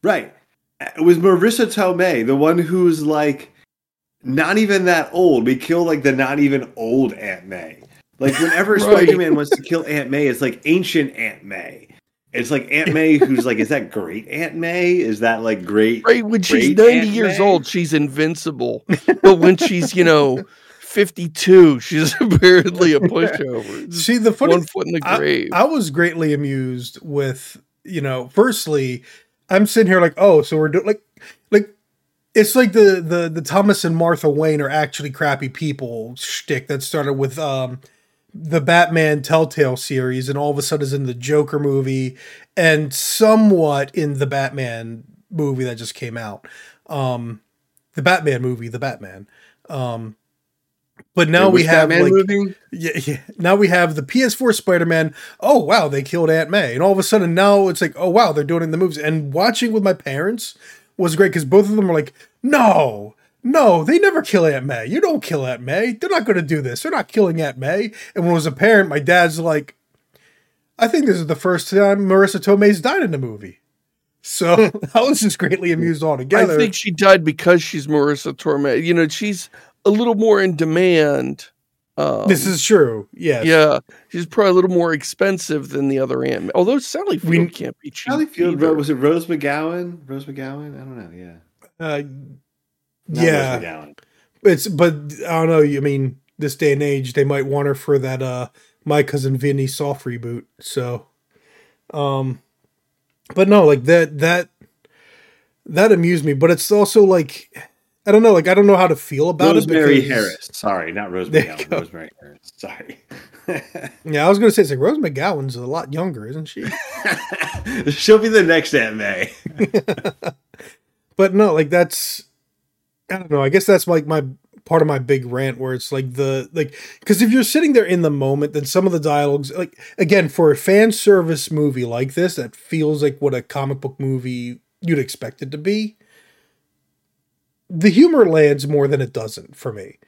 Right. It was Marissa Tomei, the one who's like not even that old. We kill like the not even old Aunt May. Like whenever right. Spider-Man wants to kill Aunt May, it's like ancient Aunt May. It's like Aunt May, who's like, is that great Aunt May? Is that like great? Right, when she's 90 years old, she's invincible. But when she's, 52, she's apparently a pushover. See, the funny one foot in the grave. I was greatly amused with, firstly, I'm sitting here like, oh, so we're doing like it's like the Thomas and Martha Wayne are actually crappy people shtick that started with the Batman Telltale series and all of a sudden is in the Joker movie and somewhat in the Batman movie that just came out. The Batman movie, The Batman. But now we have Batman movie? Yeah. Now we have the PS4 Spider-Man. Oh wow, they killed Aunt May, and all of a sudden now it's like, oh wow, they're doing it in the movies. And watching with my parents was great because both of them were like, no, they never kill Aunt May. You don't kill Aunt May. They're not going to do this. They're not killing Aunt May. And when I was a parent, my dad's like, I think this is the first time Marissa Tomei's died in a movie. So I was just greatly amused altogether. I think she died because she's Marissa Tomei. You know, she's a little more in demand. This is true. Yes. Yeah. She's probably a little more expensive than the other Aunt May. Although Sally Field can't be cheap. Sally Field, was it Rose McGowan? I don't know. Yeah. Yeah. But I don't know. I mean, this day and age, they might want her for that My Cousin Vinny soft reboot. So, but no, like that amused me, but it's also like, I don't know how to feel about Rosemary it. Rosemary Harris. Sorry. Yeah. I was going to say, it's like Rose McGowan's a lot younger, isn't she? She'll be the next Aunt May. But no, like that's, I don't know. I guess that's like my part of my big rant where it's like because if you're sitting there in the moment, then some of the dialogues, like again, for a fan service movie like this, that feels like what a comic book movie you'd expect it to be. The humor lands more than it doesn't for me.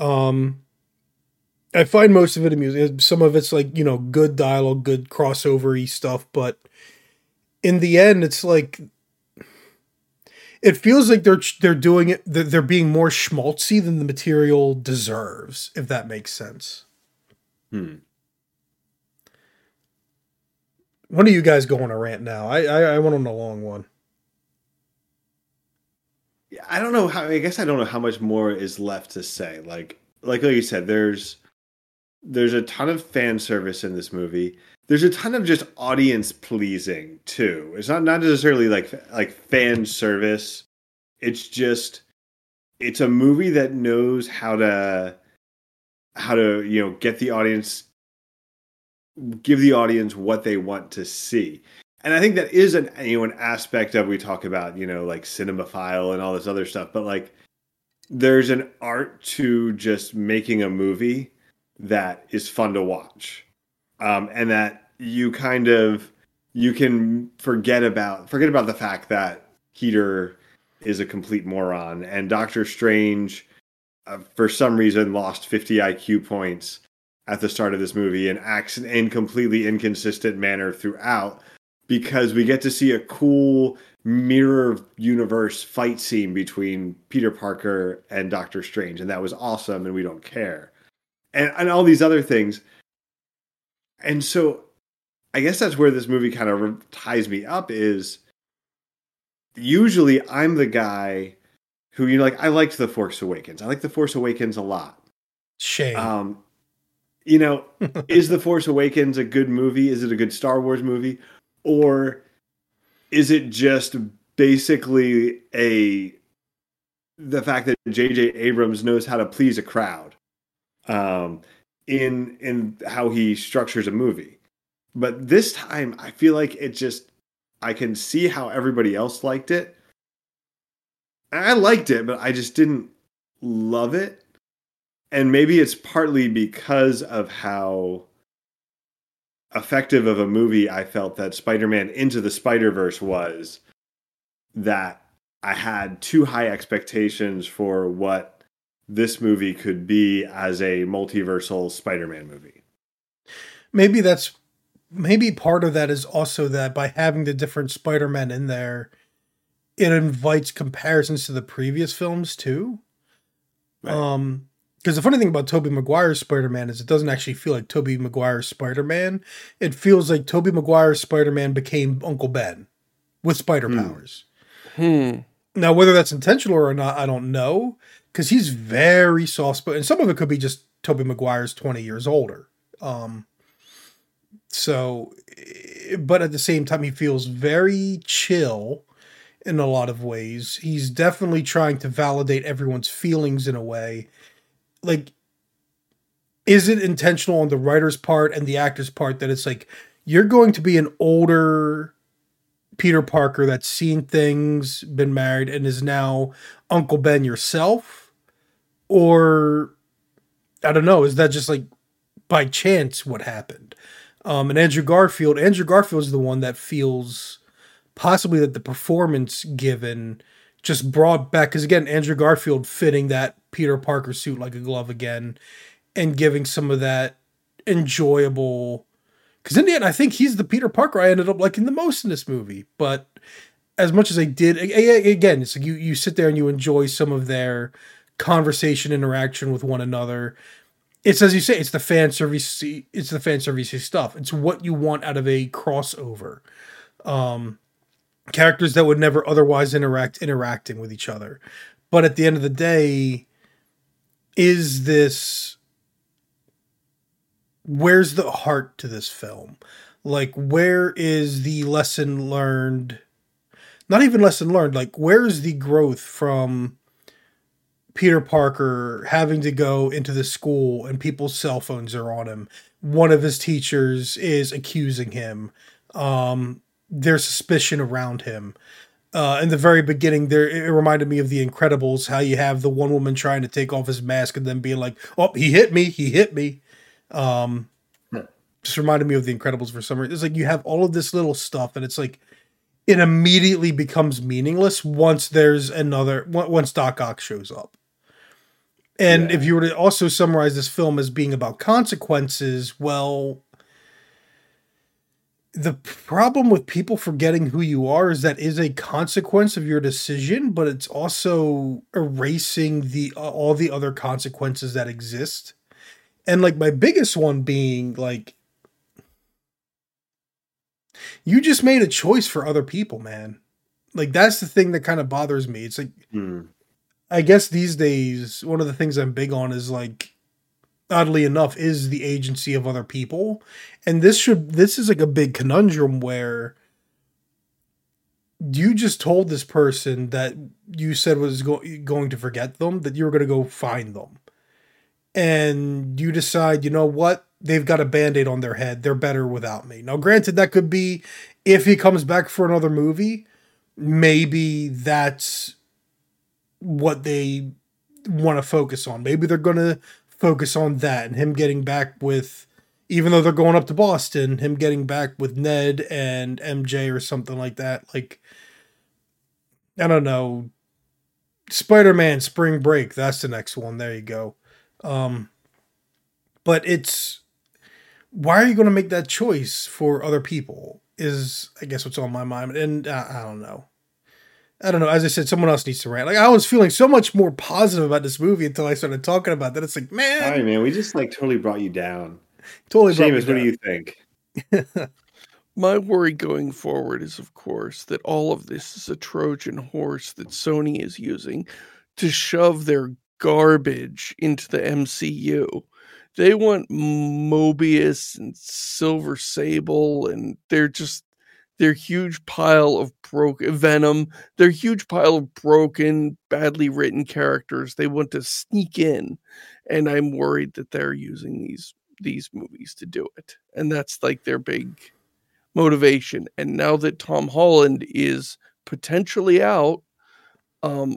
I find most of it amusing. Some of it's like, you know, good dialogue, good crossover-y stuff. But in the end, it's like, it feels like they're doing it. They're being more schmaltzy than the material deserves, if that makes sense. When do you guys go on a rant now? I went on a long one. Yeah, I don't know how much more is left to say. Like you said, there's a ton of fan service in this movie. There's a ton of just audience pleasing too. It's not necessarily like fan service. It's a movie that knows how to, you know, give the audience what they want to see. And I think that is an aspect of, we talk about, you know, like cinemaphile and all this other stuff, but like there's an art to just making a movie that is fun to watch. And that you can forget about the fact that Peter is a complete moron and Doctor Strange, for some reason, lost 50 IQ points at the start of this movie and acts in completely inconsistent manner throughout, because we get to see a cool mirror universe fight scene between Peter Parker and Doctor Strange. And that was awesome. And we don't care. And all these other things. And so I guess that's where this movie kind of ties me up, is usually I'm the guy who, you know, like, I liked The Force Awakens. I like The Force Awakens a lot. Shame. You know, is The Force Awakens a good movie? Is it a good Star Wars movie? Or is it just basically the fact that J.J. Abrams knows how to please a crowd? In how he structures a movie. But this time I feel like I can see how everybody else liked it. I liked it, but I just didn't love it. And maybe it's partly because of how effective of a movie I felt that Spider-Man Into the Spider-Verse was, that I had too high expectations for what this movie could be as a multiversal Spider-Man movie. Maybe part of that is also that by having the different Spider-Men in there, it invites comparisons to the previous films too. Right. Because the funny thing about Tobey Maguire's Spider-Man is it doesn't actually feel like Tobey Maguire's Spider-Man. It feels like Tobey Maguire's Spider-Man became Uncle Ben with spider powers. Now, whether that's intentional or not, I don't know. Because he's very soft-spoken. And some of it could be just Tobey Maguire's 20 years older. But at the same time, he feels very chill in a lot of ways. He's definitely trying to validate everyone's feelings in a way. Like, is it intentional on the writer's part and the actor's part that it's like, you're going to be an older Peter Parker that's seen things, been married, and is now Uncle Ben yourself? Or, I don't know, is that just like by chance what happened? And Andrew Garfield is the one that feels possibly that the performance given just brought back, because again, Andrew Garfield fitting that Peter Parker suit like a glove again and giving some of that enjoyable, because in the end, I think he's the Peter Parker I ended up liking the most in this movie. But as much as I did, again, it's like you sit there and you enjoy some of their conversation, interaction with one another. It's, as you say, it's the fan service stuff. It's what you want out of a crossover. Characters that would never otherwise interacting with each other. But at the end of the day, is this... where's the heart to this film? Like, where is the lesson learned? Not even lesson learned. Like, where's the growth from Peter Parker having to go into the school and people's cell phones are on him? One of his teachers is accusing him. There's suspicion around him. In the very beginning, it reminded me of The Incredibles, how you have the one woman trying to take off his mask and then being like, oh, he hit me. Just reminded me of The Incredibles for some reason. It's like you have all of this little stuff, and it's like it immediately becomes meaningless once there's once Doc Ock shows up. And if you were to also summarize this film as being about consequences, well, the problem with people forgetting who you are is that is a consequence of your decision, but it's also erasing the all the other consequences that exist. And like my biggest one being like, you just made a choice for other people, man. Like that's the thing that kind of bothers me. It's like, I guess these days, one of the things I'm big on is like, oddly enough, is the agency of other people. And this is like a big conundrum where you just told this person that you said was going to forget them, that you were going to go find them. And you decide, you know what? They've got a Band-Aid on their head. They're better without me. Now, granted, that could be if he comes back for another movie, maybe that's what they want to focus on. Maybe they're going to focus on that and him getting back with, even though they're going up to Boston, him getting back with Ned and MJ or something like that. Like, I don't know. Spider-Man Spring Break. That's the next one. There you go. But it's, why are you going to make that choice for other people is, I guess, what's on my mind. And I don't know. As I said, someone else needs to rant. Like I was feeling so much more positive about this movie until I started talking about that. It's like, man, sorry, man, we just like totally brought you down. Totally. Seamus, what do you think? My worry going forward is, of course, that all of this is a Trojan horse that Sony is using to shove their garbage into the MCU. They want Mobius and Silver Sable, and they're huge pile of broken, badly written characters they want to sneak in, and I'm worried that they're using these movies to do it, and that's like their big motivation. And now that Tom Holland is potentially out,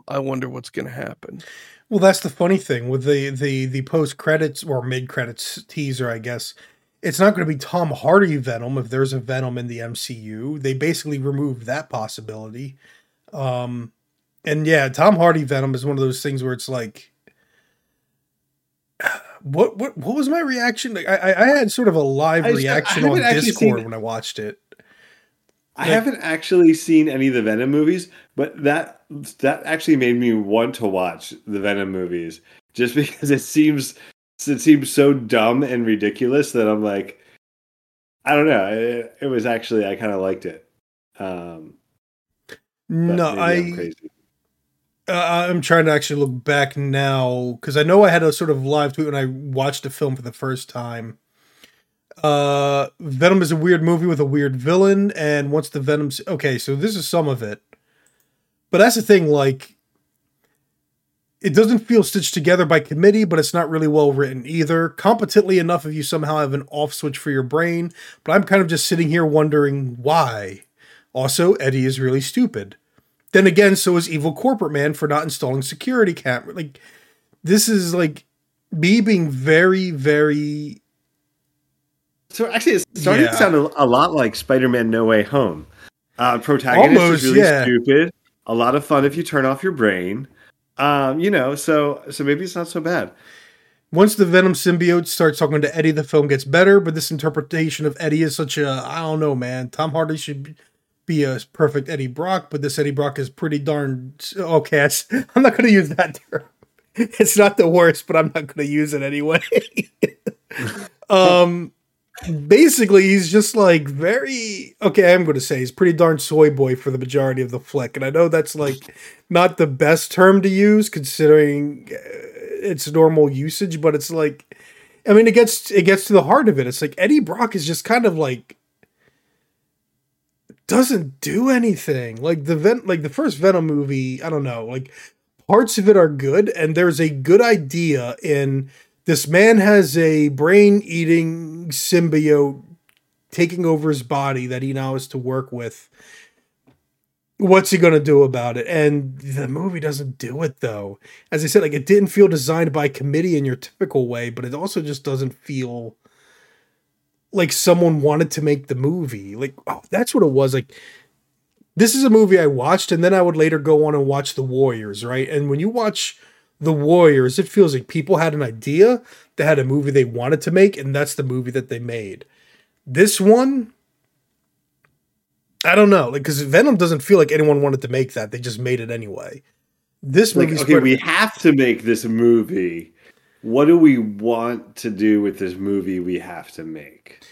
I wonder what's going to happen. Well, that's the funny thing with the post credits or mid credits teaser, I guess. It's not going to be Tom Hardy Venom if there's a Venom in the MCU. They basically removed that possibility. And yeah, Tom Hardy Venom is one of those things where it's like, what was my reaction? Like, I had sort of a live reaction on Discord when I watched it. I haven't actually seen any of the Venom movies, but that actually made me want to watch the Venom movies just because it seems so dumb and ridiculous that I'm like, I don't know. It was actually, I kind of liked it. I'm trying to actually look back now because I know I had a sort of live tweet when I watched the film for the first time. Venom is a weird movie with a weird villain, and once the Venom's... Okay, so this is some of it. But that's the thing, like... It doesn't feel stitched together by committee, but it's not really well written either. Competently enough if you somehow have an off switch for your brain, but I'm kind of just sitting here wondering why. Also, Eddie is really stupid. Then again, so is evil corporate man for not installing security camera. Like, this is like me being very, very. So actually, it started to sound a lot like Spider-Man: No Way Home. Protagonist almost, is really stupid. A lot of fun if you turn off your brain. So maybe it's not so bad. Once the Venom symbiote starts talking to Eddie, the film gets better. But this interpretation of Eddie is such a, I don't know, man. Tom Hardy should be a perfect Eddie Brock, but this Eddie Brock is pretty darn okay. I'm not going to use that term. It's not the worst, but I'm not going to use it anyway. Basically, he's just like very okay. I'm going to say he's pretty darn soy boy for the majority of the flick, and I know that's like not the best term to use considering its normal usage, but it's like, I mean, it gets to the heart of it. It's like Eddie Brock is just kind of like doesn't do anything. Like the first Venom movie, I don't know. Like parts of it are good, and there's a good idea in. This man has a brain-eating symbiote taking over his body that he now has to work with. What's he going to do about it? And the movie doesn't do it, though. As I said, like it didn't feel designed by committee in your typical way, but it also just doesn't feel like someone wanted to make the movie. Like, oh, that's what it was. Like, this is a movie I watched, and then I would later go on and watch The Warriors, right? And when you watch The Warriors, it feels like people had an idea, they had a movie they wanted to make, and that's the movie that they made. This one, I don't know, like because Venom doesn't feel like anyone wanted to make that; they just made it anyway. This movie, like, okay, we have to make this movie. What do we want to do with this movie? We have to make,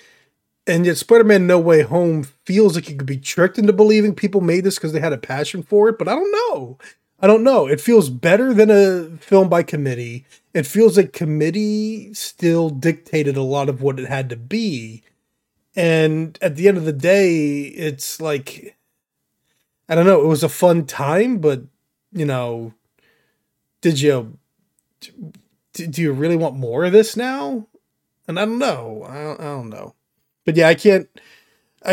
and yet Spider-Man: No Way Home feels like you could be tricked into believing people made this because they had a passion for it, but I don't know. It feels better than a film by committee. It feels like committee still dictated a lot of what it had to be. And at the end of the day, it's like, I don't know. It was a fun time, but you know, do you really want more of this now? And I don't know. I don't know. But yeah, I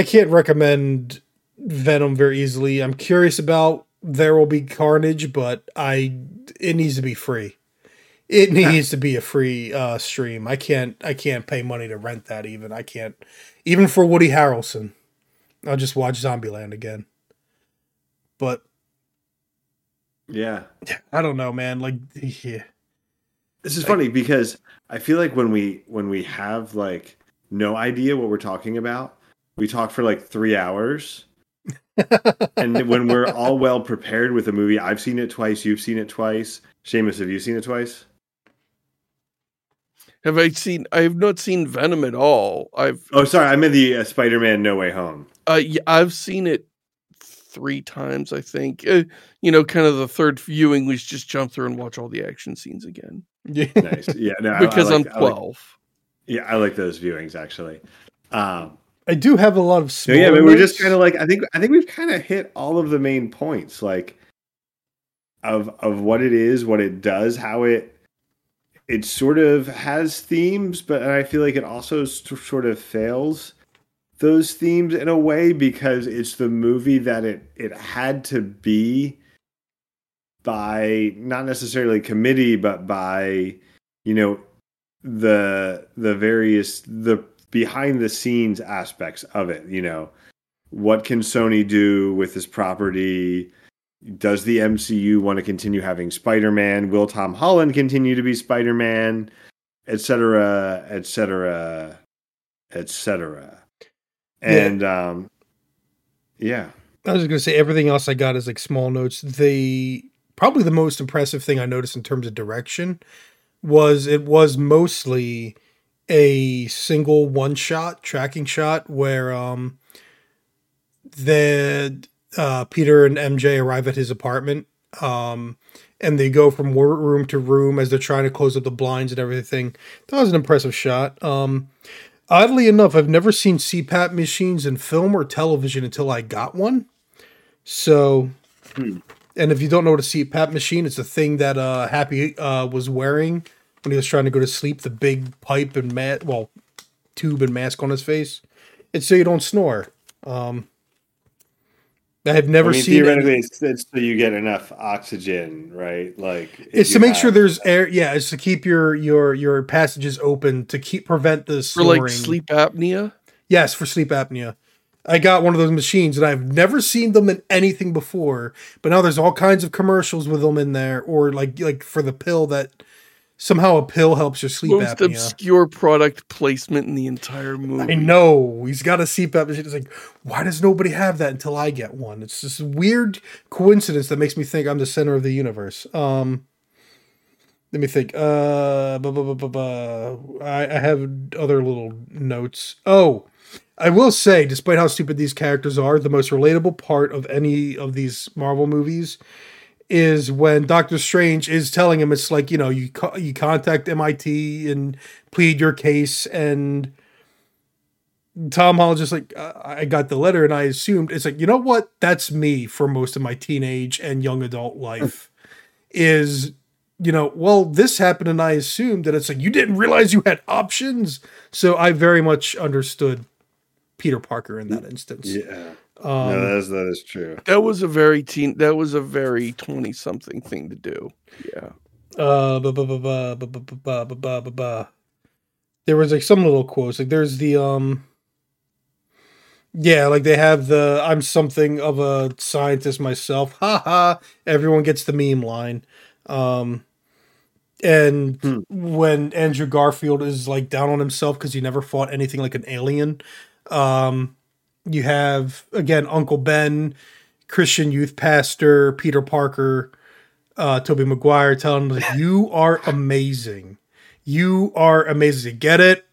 can't recommend Venom very easily. I'm curious about, There Will Be Carnage, but it needs to be free. It needs to be a free stream. I can't pay money to rent that even. I can't even for Woody Harrelson. I'll just watch Zombieland again. But yeah. I don't know, man. Like yeah. This is like, funny because I feel like when we have like no idea what we're talking about, we talk for like 3 hours. And when we're all well prepared with a movie, I've seen it twice, you've seen it twice. Seamus, have you seen it twice? I have not seen Venom at all. I meant the Spider-Man No Way Home. Yeah, I've seen it 3 times, I think. Kind of the third viewing, we just jump through and watch all the action scenes again. Yeah, nice. Yeah, no, because I'm 12. I like those viewings actually. I do have a lot of spoilers. Yeah, but we're just kind of like I think we've kind of hit all of the main points, like of what it is, what it does, how it sort of has themes, but I feel like it also sort of fails those themes in a way because it's the movie that it had to be by not necessarily committee, but by the various behind the scenes aspects of it, what can Sony do with this property? Does the MCU want to continue having Spider-Man? Will Tom Holland continue to be Spider-Man? Et cetera, et cetera, et cetera. And I was just going to say everything else I got is like small notes. Probably the most impressive thing I noticed in terms of direction was it was mostly a single one-shot tracking shot where Peter and MJ arrive at his apartment and they go from room to room as they're trying to close up the blinds and everything. That was an impressive shot. Oddly enough, I've never seen CPAP machines in film or television until I got one. So, and if you don't know what a CPAP machine, it's a thing that Happy was wearing when he was trying to go to sleep, the big pipe and tube and mask on his face. It's so you don't snore. I have never seen. Theoretically, it's so you get enough oxygen, right? Like it's to make sure there's air. Yeah, it's to keep your passages open to prevent the snoring. For like sleep apnea. Yes, for sleep apnea. I got one of those machines, and I've never seen them in anything before. But now there's all kinds of commercials with them in there, or like for the pill that somehow a pill helps your sleep apnea. Most obscure product placement in the entire movie. I know. He's got a sleep apnea. It's like, why does nobody have that until I get one? It's this weird coincidence that makes me think I'm the center of the universe. Let me think. I have other little notes. Oh. I will say, despite how stupid these characters are, the most relatable part of any of these Marvel movies is when Doctor Strange is telling him, it's like, you know, you contact MIT and plead your case, and Tom Holland just like, I got the letter and I assumed, it's like, you know what? That's me for most of my teenage and young adult life is, you know, well, this happened and I assumed that it's like, you didn't realize you had options. So I very much understood Peter Parker in that instance. Yeah. No, that is true. That was a very 20 something thing to do. Yeah. There was like some little quotes. Like there's the, yeah, like they have the, I'm something of a scientist myself. Ha ha. Everyone gets the meme line. And when Andrew Garfield is like down on himself because he never fought anything like an alien, you have again Uncle Ben, Christian youth pastor, Peter Parker, Tobey Maguire telling him, "You are amazing. You are amazing. Get it?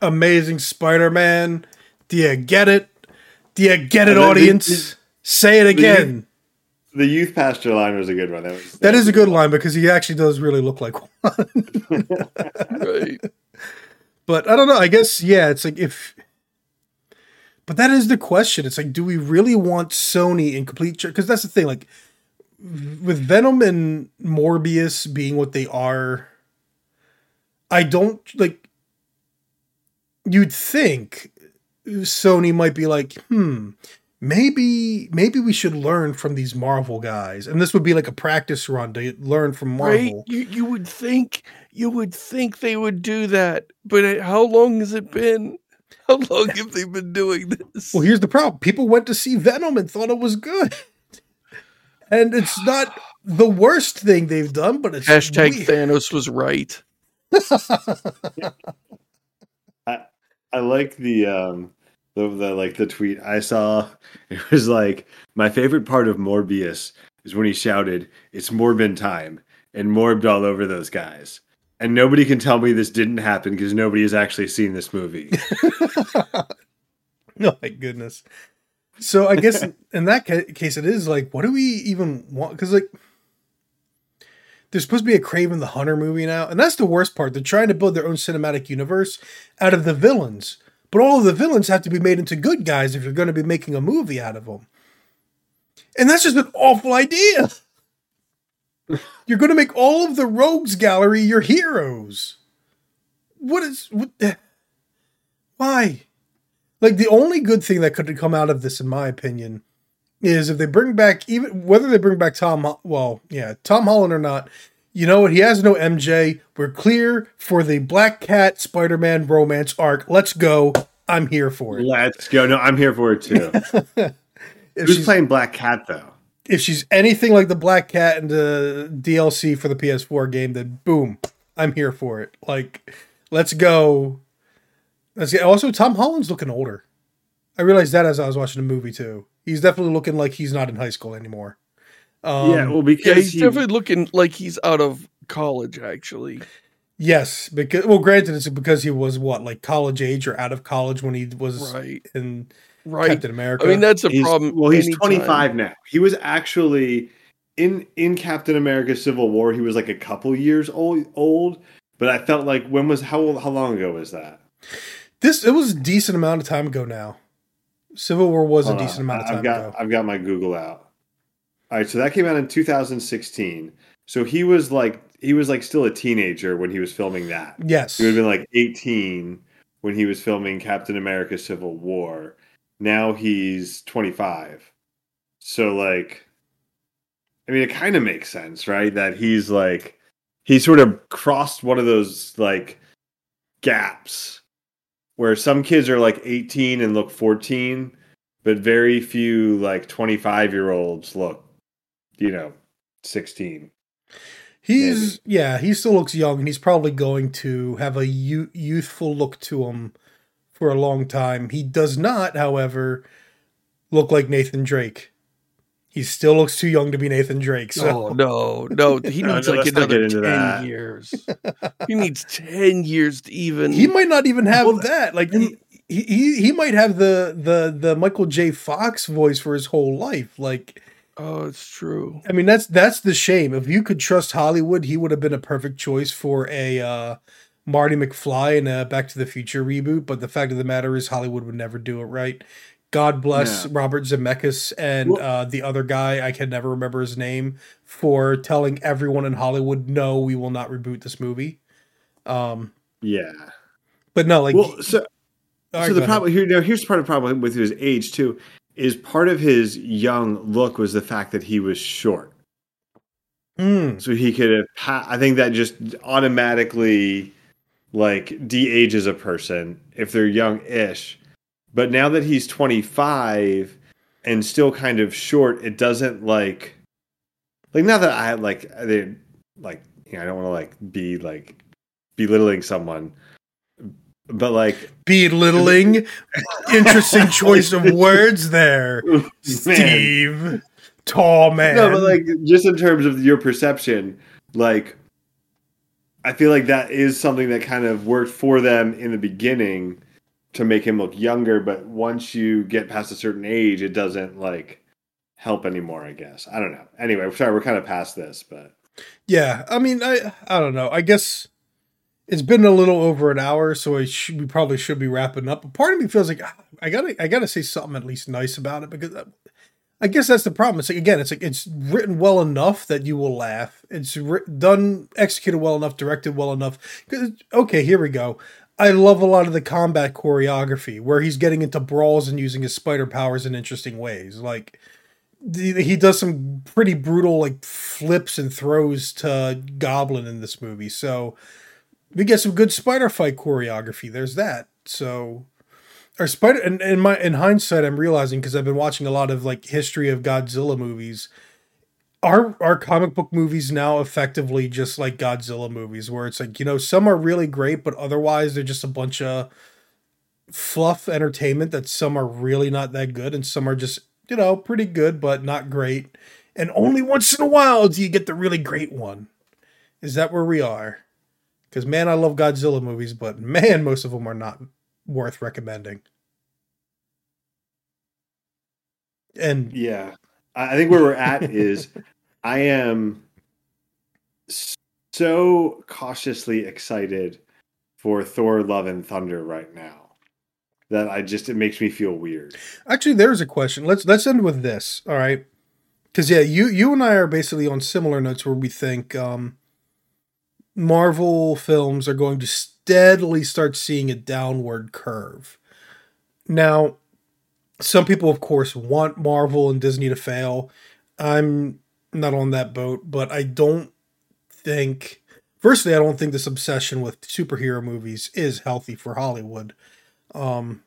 Amazing Spider-Man. Do you get it? Do you get it, audience? Say it again." The youth pastor line was a good one. That is a good line because he actually does really look like one. Right. But I don't know. I guess, yeah, it's like if. But that is the question. It's like, do we really want Sony in complete? Because that's the thing. Like with Venom and Morbius being what they are, I don't like. You'd think Sony might be like, Maybe we should learn from these Marvel guys, and this would be like a practice run to learn from Marvel. Right? You would think they would do that, but how long has it been? How long have they been doing this? Well, here's the problem: people went to see Venom and thought it was good, and it's not the worst thing they've done. But it's # weird. Thanos was right. I like the. The tweet I saw, it was like, my favorite part of Morbius is when he shouted, "It's Morbin time," and morbed all over those guys. And nobody can tell me this didn't happen because nobody has actually seen this movie. Oh my goodness. So I guess in that case, it is like, what do we even want? Because like, there's supposed to be a Kraven the Hunter movie now. And that's the worst part. They're trying to build their own cinematic universe out of the villains. But all of the villains have to be made into good guys if you're going to be making a movie out of them. And that's just an awful idea. You're going to make all of the rogues gallery your heroes. Why? Like, the only good thing that could come out of this, in my opinion, is if they bring back, even whether they bring back Tom Holland or not, you know what? He has no MJ. We're clear for the Black Cat Spider-Man romance arc. Let's go. I'm here for it. Let's go. No, I'm here for it too. Who's playing Black Cat though? If she's anything like the Black Cat in the DLC for the PS4 game, then boom, I'm here for it. Like, let's go. Also, Tom Holland's looking older. I realized that as I was watching the movie too. He's definitely looking like he's not in high school anymore. He's definitely looking like he's out of college, actually. Yes, because granted, it's because he was college age or out of college when he was in Captain America. I mean, that's a problem. Well, he's 25 now. He was actually in Captain America: Civil War. He was like a couple years old, but I felt like how long ago was that? It was a decent amount of time ago now. Civil War was a decent amount of time ago. I've got my Google out. All right, so that came out in 2016. So he was still a teenager when he was filming that. Yes. He would have been 18 when he was filming Captain America: Civil War. Now he's 25. So, like, I mean, it kind of makes sense, right? That he's, like, he sort of crossed one of those, like, gaps where some kids are, like, 18 and look 14, but very few, like, 25-year-olds look, you know, 16. He's, maybe. Yeah, he still looks young, and he's probably going to have a youthful look to him for a long time. He does not, however, look like Nathan Drake. He still looks too young to be Nathan Drake. So. Oh, no. He needs like another 10 that. Years. He needs 10 years to even... He might not even have that. Like he might have the Michael J. Fox voice for his whole life. Like... Oh, it's true. I mean, that's the shame. If you could trust Hollywood, he would have been a perfect choice for a Marty McFly and a Back to the Future reboot. But the fact of the matter is Hollywood would never do it right. God bless Robert Zemeckis and the other guy, I can never remember his name, for telling everyone in Hollywood, no, we will not reboot this movie. But no, like... Well, so the problem here, here's part of the problem with his age, too, is part of his young look was the fact that he was short. So he could have... I think that just automatically, like, de-ages a person if they're young-ish. But now that he's 25 and still kind of short, it doesn't like not that I like you know, I don't want to be belittling someone, but like belittling, interesting choice of words there, Steve, tall man. No, but like just in terms of your perception, like I feel like that is something that kind of worked for them in the beginning. To make him look younger, but once you get past a certain age, it doesn't like help anymore, I guess. I don't know. Anyway, sorry, we're kind of past this, but yeah, I mean, I don't know. I guess it's been a little over an hour, so we probably should be wrapping up. But part of me feels like I gotta say something at least nice about it because I guess that's the problem. It's like, again, it's like it's written well enough that you will laugh. It's done, executed well enough, directed well enough. Okay, here we go. I love a lot of the combat choreography where he's getting into brawls and using his spider powers in interesting ways. Like he does some pretty brutal like flips and throws to Goblin in this movie. So we get some good spider fight choreography. There's that. So our spider and in hindsight, I'm realizing, cause I've been watching a lot of like history of Godzilla movies. Our comic book movies now effectively just like Godzilla movies where it's like, you know, some are really great, but otherwise they're just a bunch of fluff entertainment that some are really not that good. And some are just, you know, pretty good, but not great. And only once in a while do you get the really great one. Is that where we are? Because man, I love Godzilla movies, but man, most of them are not worth recommending. And yeah. I think where we're at is I am so cautiously excited for Thor: Love and Thunder right now that it makes me feel weird. Actually, there's a question. Let's end with this. All right. Cause yeah, you and I are basically on similar notes where we think Marvel films are going to steadily start seeing a downward curve. Now, some people, of course, want Marvel and Disney to fail. I'm not on that boat, but I don't think... Firstly, I don't think this obsession with superhero movies is healthy for Hollywood. And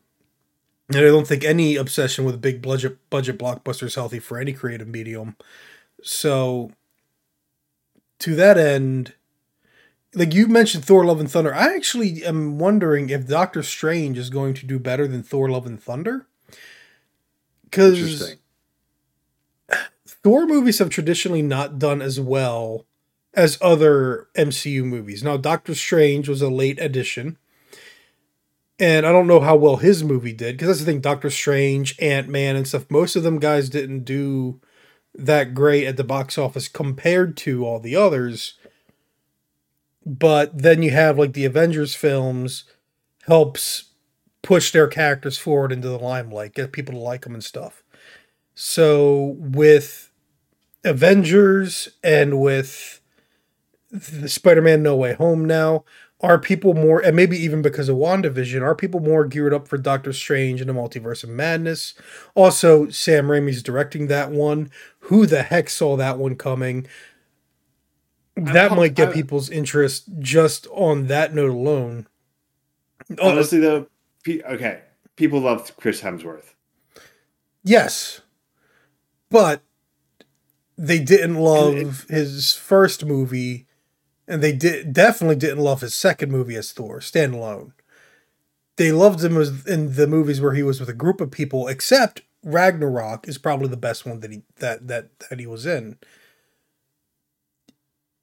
I don't think any obsession with big budget blockbusters is healthy for any creative medium. So, to that end... Like you mentioned Thor: Love and Thunder. I actually am wondering if Doctor Strange is going to do better than Thor: Love and Thunder. Because Thor movies have traditionally not done as well as other MCU movies. Now, Doctor Strange was a late addition, and I don't know how well his movie did, because that's the thing, Doctor Strange, Ant-Man, and stuff, most of them guys didn't do that great at the box office compared to all the others. But then you have, like, the Avengers films helps... push their characters forward into the limelight, get people to like them and stuff. So with Avengers and with the Spider-Man No Way Home now, are people more, and maybe even because of WandaVision, are people more geared up for Doctor Strange and the Multiverse of Madness? Also, Sam Raimi's directing that one. Who the heck saw that one coming? That might get people's interest just on that note alone. Honestly, though, okay, people love Chris Hemsworth. Yes, but they didn't love his first movie. And they definitely didn't love his second movie as Thor, standalone. They loved him in the movies where he was with a group of people, except Ragnarok is probably the best one that he was in.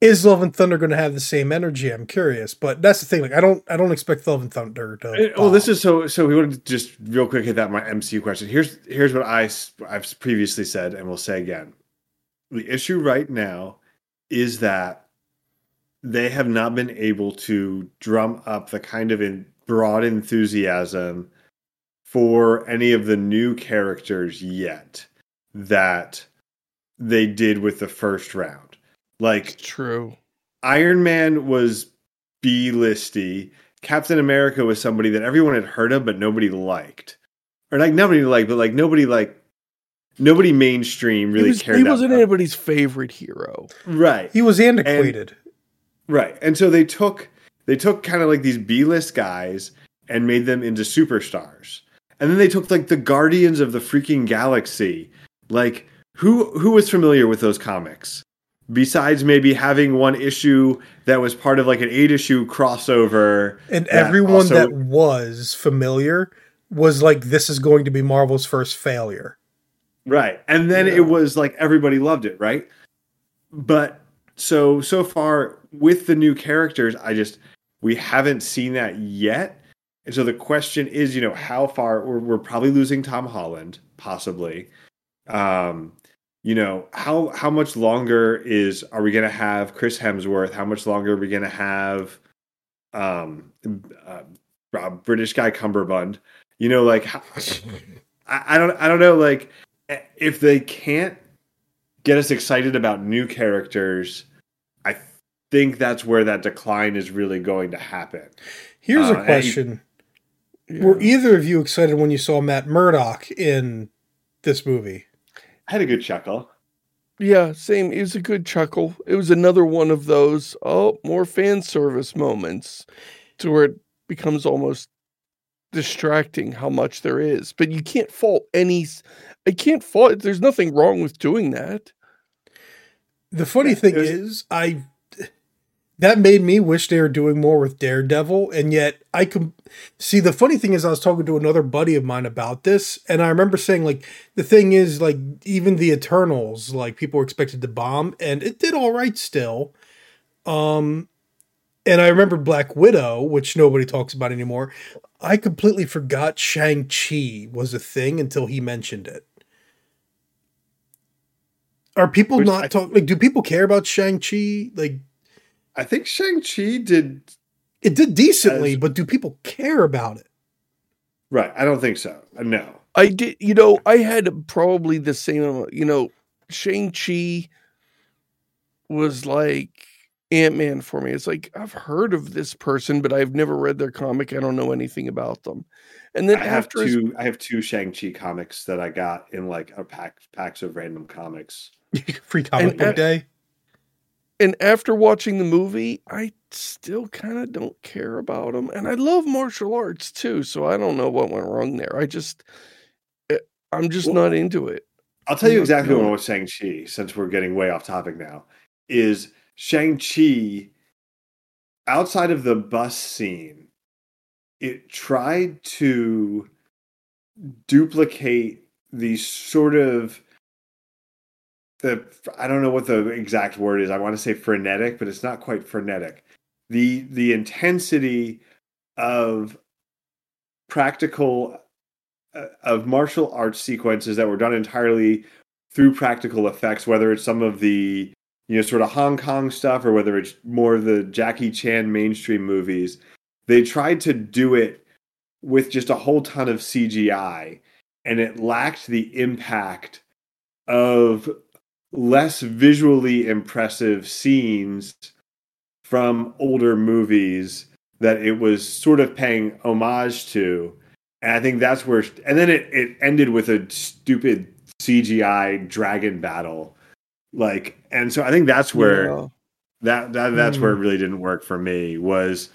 Is Love and Thunder going to have the same energy? I'm curious, but that's the thing. Like, I don't expect Love and Thunder to. Oh, this is so. So we want to just real quick hit that my MCU question. Here's what I've previously said, and will say again. The issue right now is that they have not been able to drum up the kind of broad enthusiasm for any of the new characters yet that they did with the first round. Like, it's true. Iron Man was B-listy. Captain America was somebody that everyone had heard of, but nobody liked. Or like nobody liked, but like nobody mainstream really cared about. He wasn't anybody's favorite hero. Right. He was antiquated. Right. And so they took kind of like these B-list guys and made them into superstars. And then they took like the Guardians of the freaking Galaxy. Like who was familiar with those comics? Besides maybe having one issue that was part of like an 8-issue crossover. And everyone that was familiar was like, this is going to be Marvel's first failure. Right. And then it was like everybody loved it, right? But so far with the new characters, we haven't seen that yet. And so the question is, you know, how far we're probably losing Tom Holland, possibly. You know, how much longer are we going to have Chris Hemsworth? How much longer are we going to have British guy Cumberbund? You know, like I don't know, like if they can't get us excited about new characters, think that's where that decline is really going to happen. Here's a question. Were either of you excited when you saw Matt Murdock in this movie? I had a good chuckle. Yeah, same. It was a good chuckle. It was another one of those, more fan service moments to where it becomes almost distracting how much there is. But you can't fault there's nothing wrong with doing that. The funny thing is, that made me wish they were doing more with Daredevil, and yet I could see the funny thing is I was talking to another buddy of mine about this, and I remember saying, like, the thing is, like, even the Eternals, like, people were expected to bomb, and it did all right still. And I remember Black Widow, which nobody talks about anymore. I completely forgot Shang-Chi was a thing until he mentioned it. Are people not talking? Like, do people care about Shang-Chi? Like, I think Shang-Chi did decently, but do people care about it? Right. I don't think so. No. I did. You know, I had probably the same, you know, Shang-Chi was like Ant-Man for me. It's like, I've heard of this person, but I've never read their comic. I don't know anything about them. And then I have two Shang-Chi comics that I got in like a packs of random comics. Free comic book day. And after watching the movie, I still kind of don't care about him. And I love martial arts too, so I don't know what went wrong there. I'm just not into it. I'll tell you exactly what was Shang-Chi, since we're getting way off topic now, is Shang-Chi, outside of the bus scene, it tried to duplicate the sort of... I don't know what the exact word is. I want to say frenetic, but it's not quite frenetic. The intensity of practical, of martial arts sequences that were done entirely through practical effects, whether it's some of the, you know, sort of Hong Kong stuff or whether it's more of the Jackie Chan mainstream movies. They tried to do it with just a whole ton of CGI, and it lacked the impact of less visually impressive scenes from older movies that it was sort of paying homage to. And I think that's where... And then it ended with a stupid CGI dragon battle. Like, and so I think that's where... Yeah. That's where it really didn't work for me, was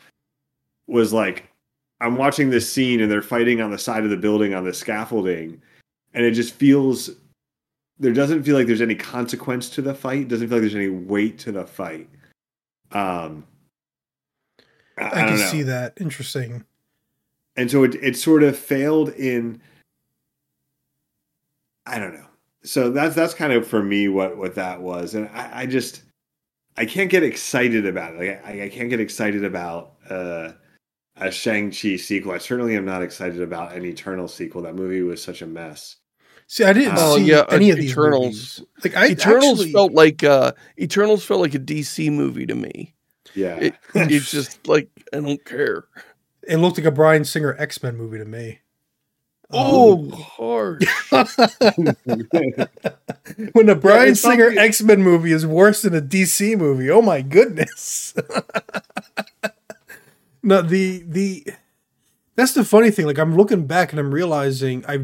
like, I'm watching this scene and they're fighting on the side of the building on the scaffolding, and it just feels... There doesn't feel like there's any consequence to the fight. It doesn't feel like there's any weight to the fight. I can see that. Interesting. And so it sort of failed in... I don't know. So that's kind of, for me, what that was. And I just... I can't get excited about it. Like, I can't get excited about a Shang-Chi sequel. I certainly am not excited about an Eternal sequel. That movie was such a mess. See, I didn't see any of these Eternals movies. Like, Eternals felt like a DC movie to me. Yeah, it's just like, I don't care. It looked like a Bryan Singer X-Men movie to me. Oh, hard! When the Bryan Singer X-Men movie is worse than a DC movie, oh my goodness! No, the that's the funny thing. Like, I'm looking back and I'm realizing I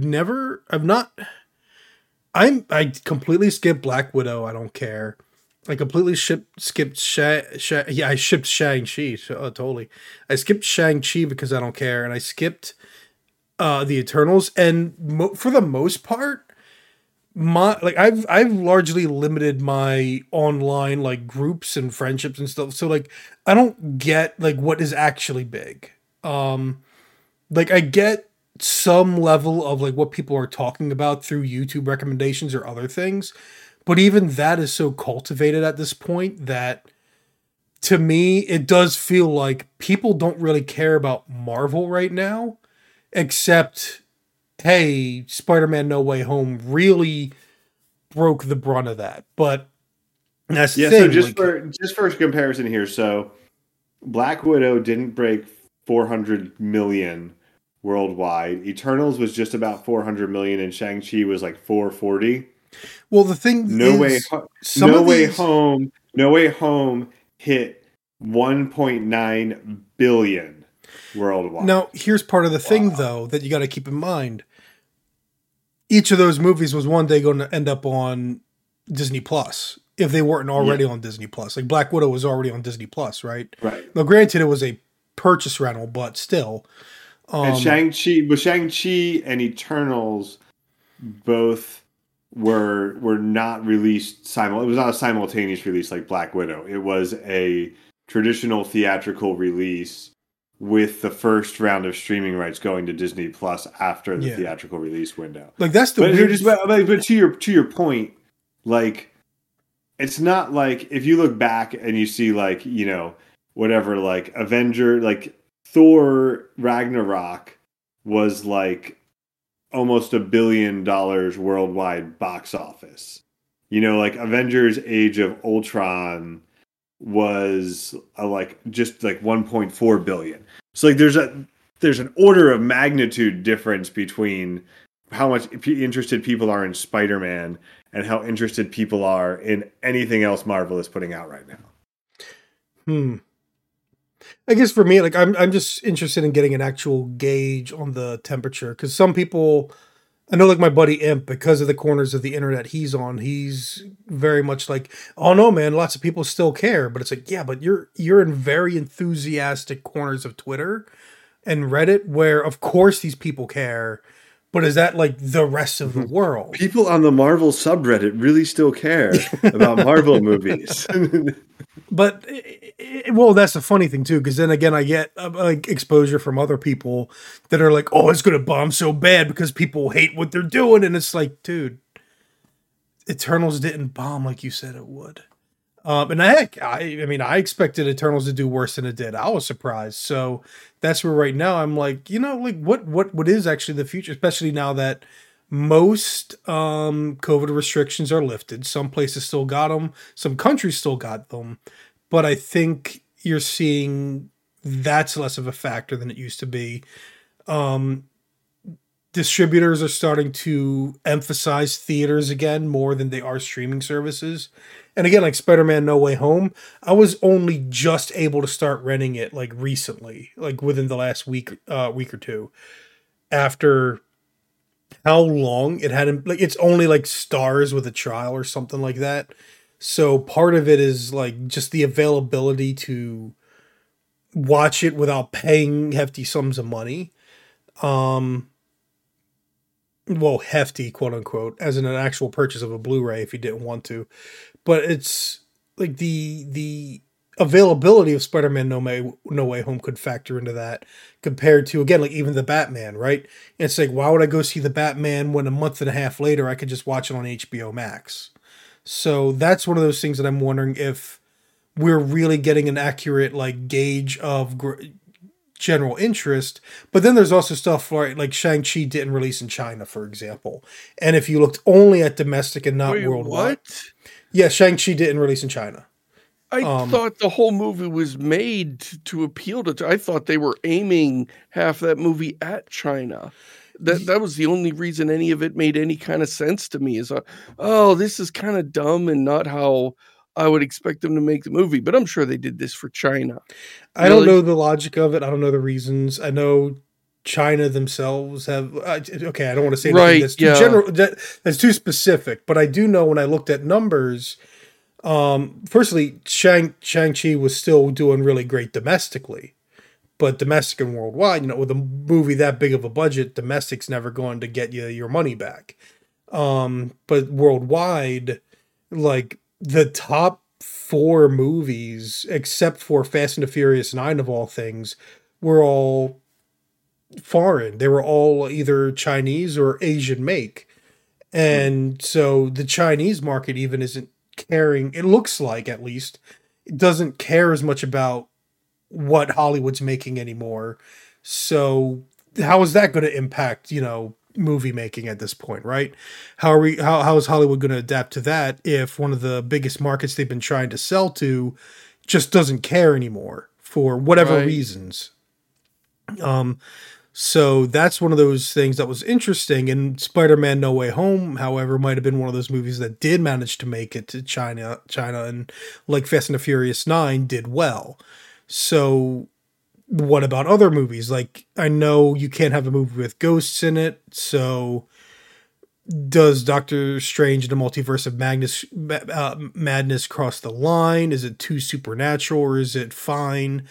completely skipped Black Widow. I don't care. I completely skipped I shipped Shang-Chi. Totally. I skipped Shang-Chi because I don't care, and I skipped the Eternals. And for the most part, I've largely limited my online like groups and friendships and stuff. So like, I don't get like what is actually big. Like, I get some level of like what people are talking about through YouTube recommendations or other things. But even that is so cultivated at this point that, to me, it does feel like people don't really care about Marvel right now, except, hey, Spider-Man No Way Home really broke the brunt of that. But that's the thing. So just for comparison here, so Black Widow didn't break 400 million worldwide. Eternals was just about 400 million, and Shang-Chi was like 440. Well, the thing No Way Home hit 1.9 billion worldwide. Now, here's part of the thing, though, that you got to keep in mind. Each of those movies was one day going to end up on Disney Plus, if they weren't already on Disney Plus. Like, Black Widow was already on Disney Plus, right? Right. Now, granted, it was a purchase rental, but still. And Shang-Chi and Eternals both were not released simultaneously. It was not a simultaneous release like Black Widow. It was a traditional theatrical release with the first round of streaming rights going to Disney Plus after the theatrical release window. Like, that's the weirdest. But to your point, like, it's not like if you look back and you see, like, you know, whatever, like Avenger, like Thor Ragnarok was like almost $1 billion worldwide box office. You know, like Avengers Age of Ultron was like just like 1.4 billion. So like there's an order of magnitude difference between how much interested people are in Spider-Man and how interested people are in anything else Marvel is putting out right now. I guess for me, like, I'm just interested in getting an actual gauge on the temperature, because some people, I know, like my buddy Imp, because of the corners of the internet he's on, he's very much like, oh no, man, lots of people still care. But it's like, yeah, but you're in very enthusiastic corners of Twitter and Reddit where, of course, these people care. But is that like the rest of the world? People on the Marvel subreddit really still care about Marvel movies. But, well, that's the funny thing, too, because then again, I get like exposure from other people that are like, oh, it's going to bomb so bad because people hate what they're doing. And it's like, dude, Eternals didn't bomb like you said it would. And I expected Eternals to do worse than it did. I was surprised. So that's where right now I'm like, you know, like what is actually the future, especially now that most COVID restrictions are lifted. Some places still got them. Some countries still got them. But I think you're seeing that's less of a factor than it used to be. distributors are starting to emphasize theaters again more than they are streaming services. And again, like Spider-Man No Way Home, I was only just able to start renting it like recently, like within the last week or two, after how long it hadn't, like it's only like stars with a trial or something like that. So part of it is like just the availability to watch it without paying hefty sums of money. Well, hefty, quote unquote, as in an actual purchase of a Blu-ray if you didn't want to. But it's like the availability of Spider-Man No Way Home could factor into that compared to, again, like even The Batman, right? And it's like, why would I go see The Batman when a month and a half later I could just watch it on HBO Max? So that's one of those things that I'm wondering if we're really getting an accurate like gauge of general interest. But then there's also stuff like Shang-Chi didn't release in China, for example. And if you looked only at domestic and not worldwide. What? Yeah, Shang-Chi didn't release in China. I thought the whole movie was made to appeal to. I thought they were aiming half that movie at China. That was the only reason any of it made any kind of sense to me. Is this is kind of dumb and not how I would expect them to make the movie. But I'm sure they did this for China. I don't know the logic of it. I don't know the reasons. I know China themselves have. Okay, I don't want to say right, that's too general. That's too specific. But I do know when I looked at numbers. Firstly, Shang-Chi was still doing really great domestically, but domestic and worldwide, you know, with a movie that big of a budget, domestic's never going to get you your money back. But worldwide, like the top four movies, except for Fast and the Furious 9 of all things, were all foreign. They were all either Chinese or Asian make. And so the Chinese market even isn't caring, it looks like, at least it doesn't care as much about what Hollywood's making anymore. So how is that going to impact, you know, movie making at this point, right? How is Hollywood going to adapt to that if one of the biggest markets they've been trying to sell to just doesn't care anymore for whatever reasons? So that's one of those things that was interesting. And Spider-Man No Way Home, however, might have been one of those movies that did manage to make it to China, and like Fast and the Furious 9 did well. So what about other movies? Like, I know you can't have a movie with ghosts in it, so does Doctor Strange and the Multiverse of Madness cross the line? Is it too supernatural or is it fine?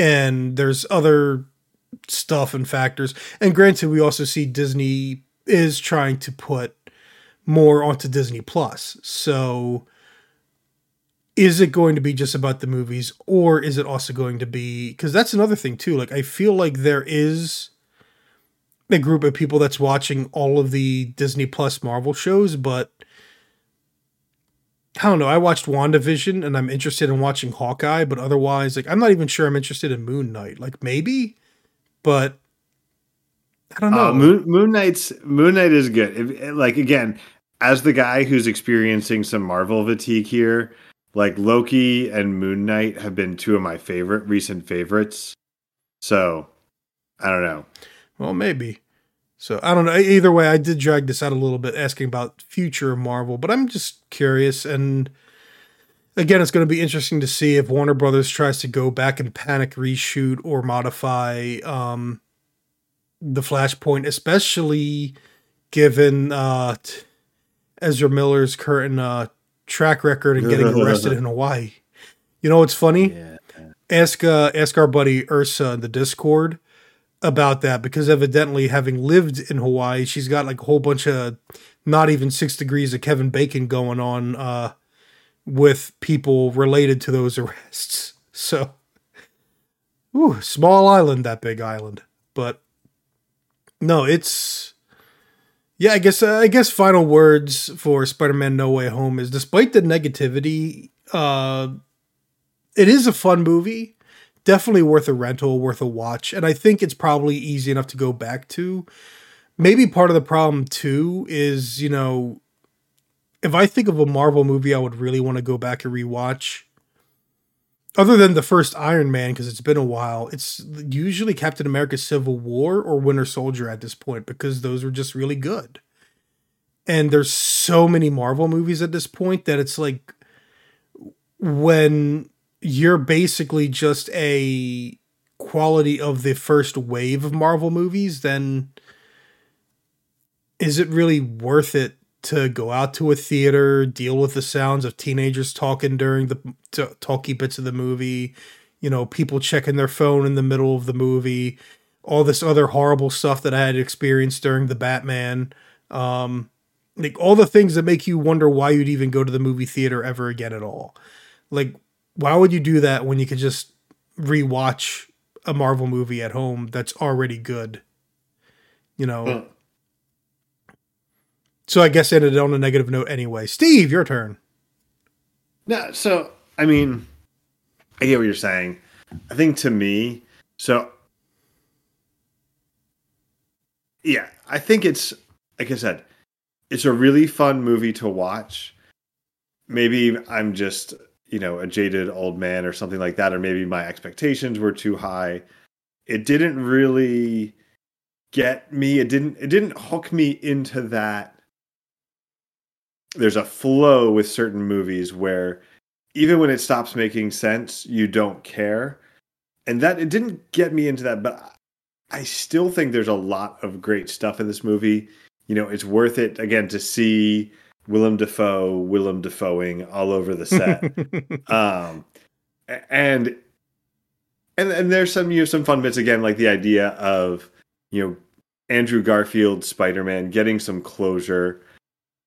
And there's other stuff and factors. And granted, we also see Disney is trying to put more onto Disney Plus. So is it going to be just about the movies, or is it also going to be, because that's another thing too. Like, I feel like there is a group of people that's watching all of the Disney Plus Marvel shows, but I don't know. I watched WandaVision and I'm interested in watching Hawkeye, but otherwise, like, I'm not even sure I'm interested in Moon Knight. Like, maybe, but I don't know. Moon Knight is good. If, like, again, as the guy who's experiencing some Marvel fatigue here, like Loki and Moon Knight have been two of my recent favorites. So I don't know. Well, maybe. So I don't know. Either way, I did drag this out a little bit, asking about future Marvel, but I'm just curious. And again, it's going to be interesting to see if Warner Brothers tries to go back and panic reshoot or modify the Flashpoint, especially given Ezra Miller's current track record and getting arrested in Hawaii. You know what's funny? Yeah. Ask our buddy Ursa in the Discord about that, because evidently, having lived in Hawaii, she's got like a whole bunch of not even 6 degrees of Kevin Bacon going on with people related to those arrests. So, small island, that big island. But no, it's I guess final words for Spider-Man No Way Home is, despite the negativity, it is a fun movie. Definitely worth a rental, worth a watch. And I think it's probably easy enough to go back to. Maybe part of the problem too is, you know, if I think of a Marvel movie I would really want to go back and rewatch, other than the first Iron Man, because it's been a while, it's usually Captain America Civil War or Winter Soldier at this point, because those were just really good. And there's so many Marvel movies at this point that it's like when you're basically just a quality of the first wave of Marvel movies, then is it really worth it to go out to a theater, deal with the sounds of teenagers talking during the talky bits of the movie, you know, people checking their phone in the middle of the movie, all this other horrible stuff that I had experienced during The Batman. Like all the things that make you wonder why you'd even go to the movie theater ever again at all. Like, why would you do that when you could just rewatch a Marvel movie at home that's already good, you know? So I guess ended on a negative note anyway. Steve, your turn. No, so, I mean, I get what you're saying. I think to me, so, yeah, I think it's, like I said, it's a really fun movie to watch. Maybe I'm just, you know, a jaded old man or something like that, or maybe my expectations were too high. It didn't really get me. It didn't hook me into that. There's a flow with certain movies where even when it stops making sense, you don't care. And that it didn't get me into that, but I still think there's a lot of great stuff in this movie. You know, it's worth it, again, to see Willem Dafoe-ing all over the set. And there's some, you know, some fun bits, again, like the idea of, you know, Andrew Garfield, Spider-Man, getting some closure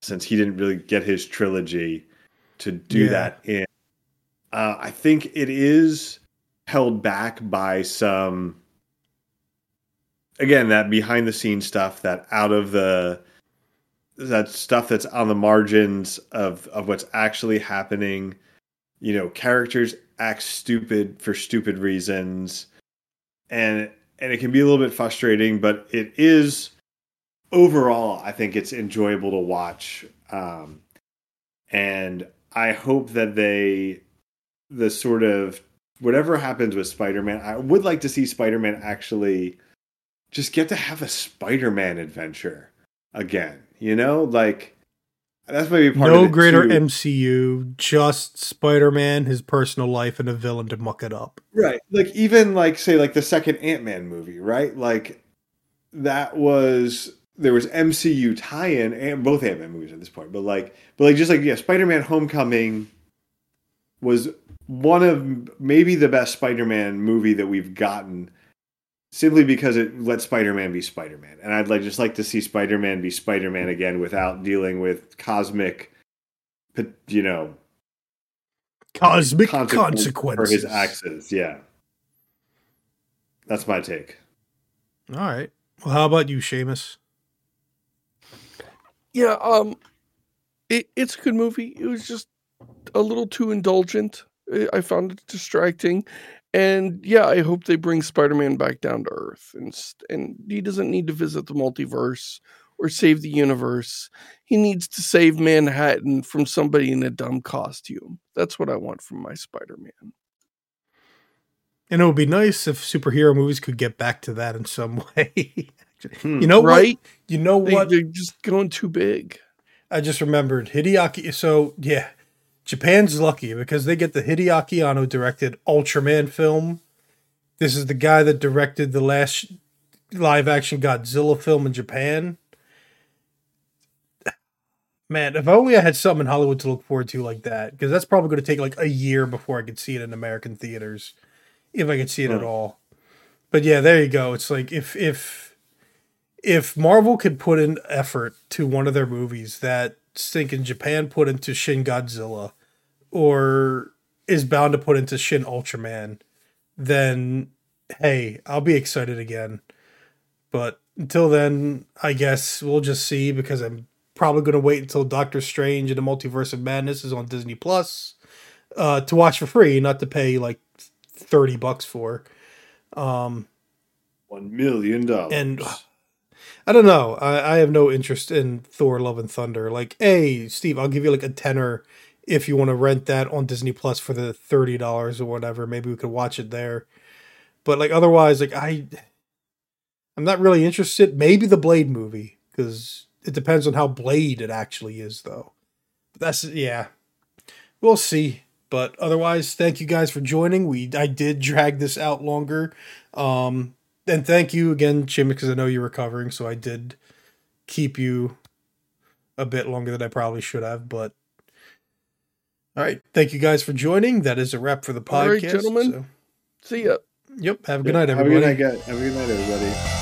since he didn't really get his trilogy to do that in. I think it is held back by some, again, that behind the scenes stuff, that stuff that's on the margins of what's actually happening. You know, characters act stupid for stupid reasons. And it can be a little bit frustrating, but it is overall, I think it's enjoyable to watch. And I hope that the sort of whatever happens with Spider-Man, I would like to see Spider-Man actually just get to have a Spider-Man adventure again. You know, like that's maybe part of it. No greater MCU, just Spider-Man, his personal life, and a villain to muck it up. Right. Like even like say like the second Ant-Man movie, right? Like that was there was MCU tie-in and both Ant-Man movies at this point, but Spider-Man Homecoming was one of maybe the best Spider-Man movie that we've gotten. Simply because it lets Spider-Man be Spider-Man. And I'd like just like to see Spider-Man be Spider-Man again without dealing with cosmic, you know... cosmic consequences. For his axes, yeah. That's my take. All right. Well, how about you, Seamus? Yeah, it's a good movie. It was just a little too indulgent. I found it distracting. And yeah, I hope they bring Spider-Man back down to Earth, and he doesn't need to visit the multiverse or save the universe. He needs to save Manhattan from somebody in a dumb costume. That's what I want from my Spider-Man. And it would be nice if superhero movies could get back to that in some way. You know, right? What? You know what? They're just going too big. I just remembered Hideaki. So yeah. Japan's lucky because they get the Hideaki Anno directed Ultraman film. This is the guy that directed the last live action Godzilla film in Japan. Man, if only I had something in Hollywood to look forward to like that, because that's probably going to take like a year before I could see it in American theaters, if I could see it at all. But yeah, there you go. It's like if Marvel could put in effort to one of their movies that thinking Japan put into Shin Godzilla or is bound to put into Shin Ultraman, then hey, I'll be excited again. But until then, I guess we'll just see, because I'm probably going to wait until Doctor Strange and the Multiverse of Madness is on Disney Plus to watch for free, not to pay like $30 for. $1 million. And I don't know. I have no interest in Thor: Love and Thunder. Like, hey, Steve, I'll give you like a tenner if you want to rent that on Disney Plus for the $30 or whatever, maybe we could watch it there. But like otherwise, like I'm not really interested. Maybe the Blade movie, because it depends on how Blade it actually is, though. But that's, yeah, we'll see. But otherwise, thank you guys for joining. I did drag this out longer. And thank you again, Jim, because I know you're recovering, so I did keep you a bit longer than I probably should have. But all right, thank you guys for joining. That is a wrap for the podcast. All right, gentlemen. See ya. Yep. Have a good night, everybody. Have a good night, everybody.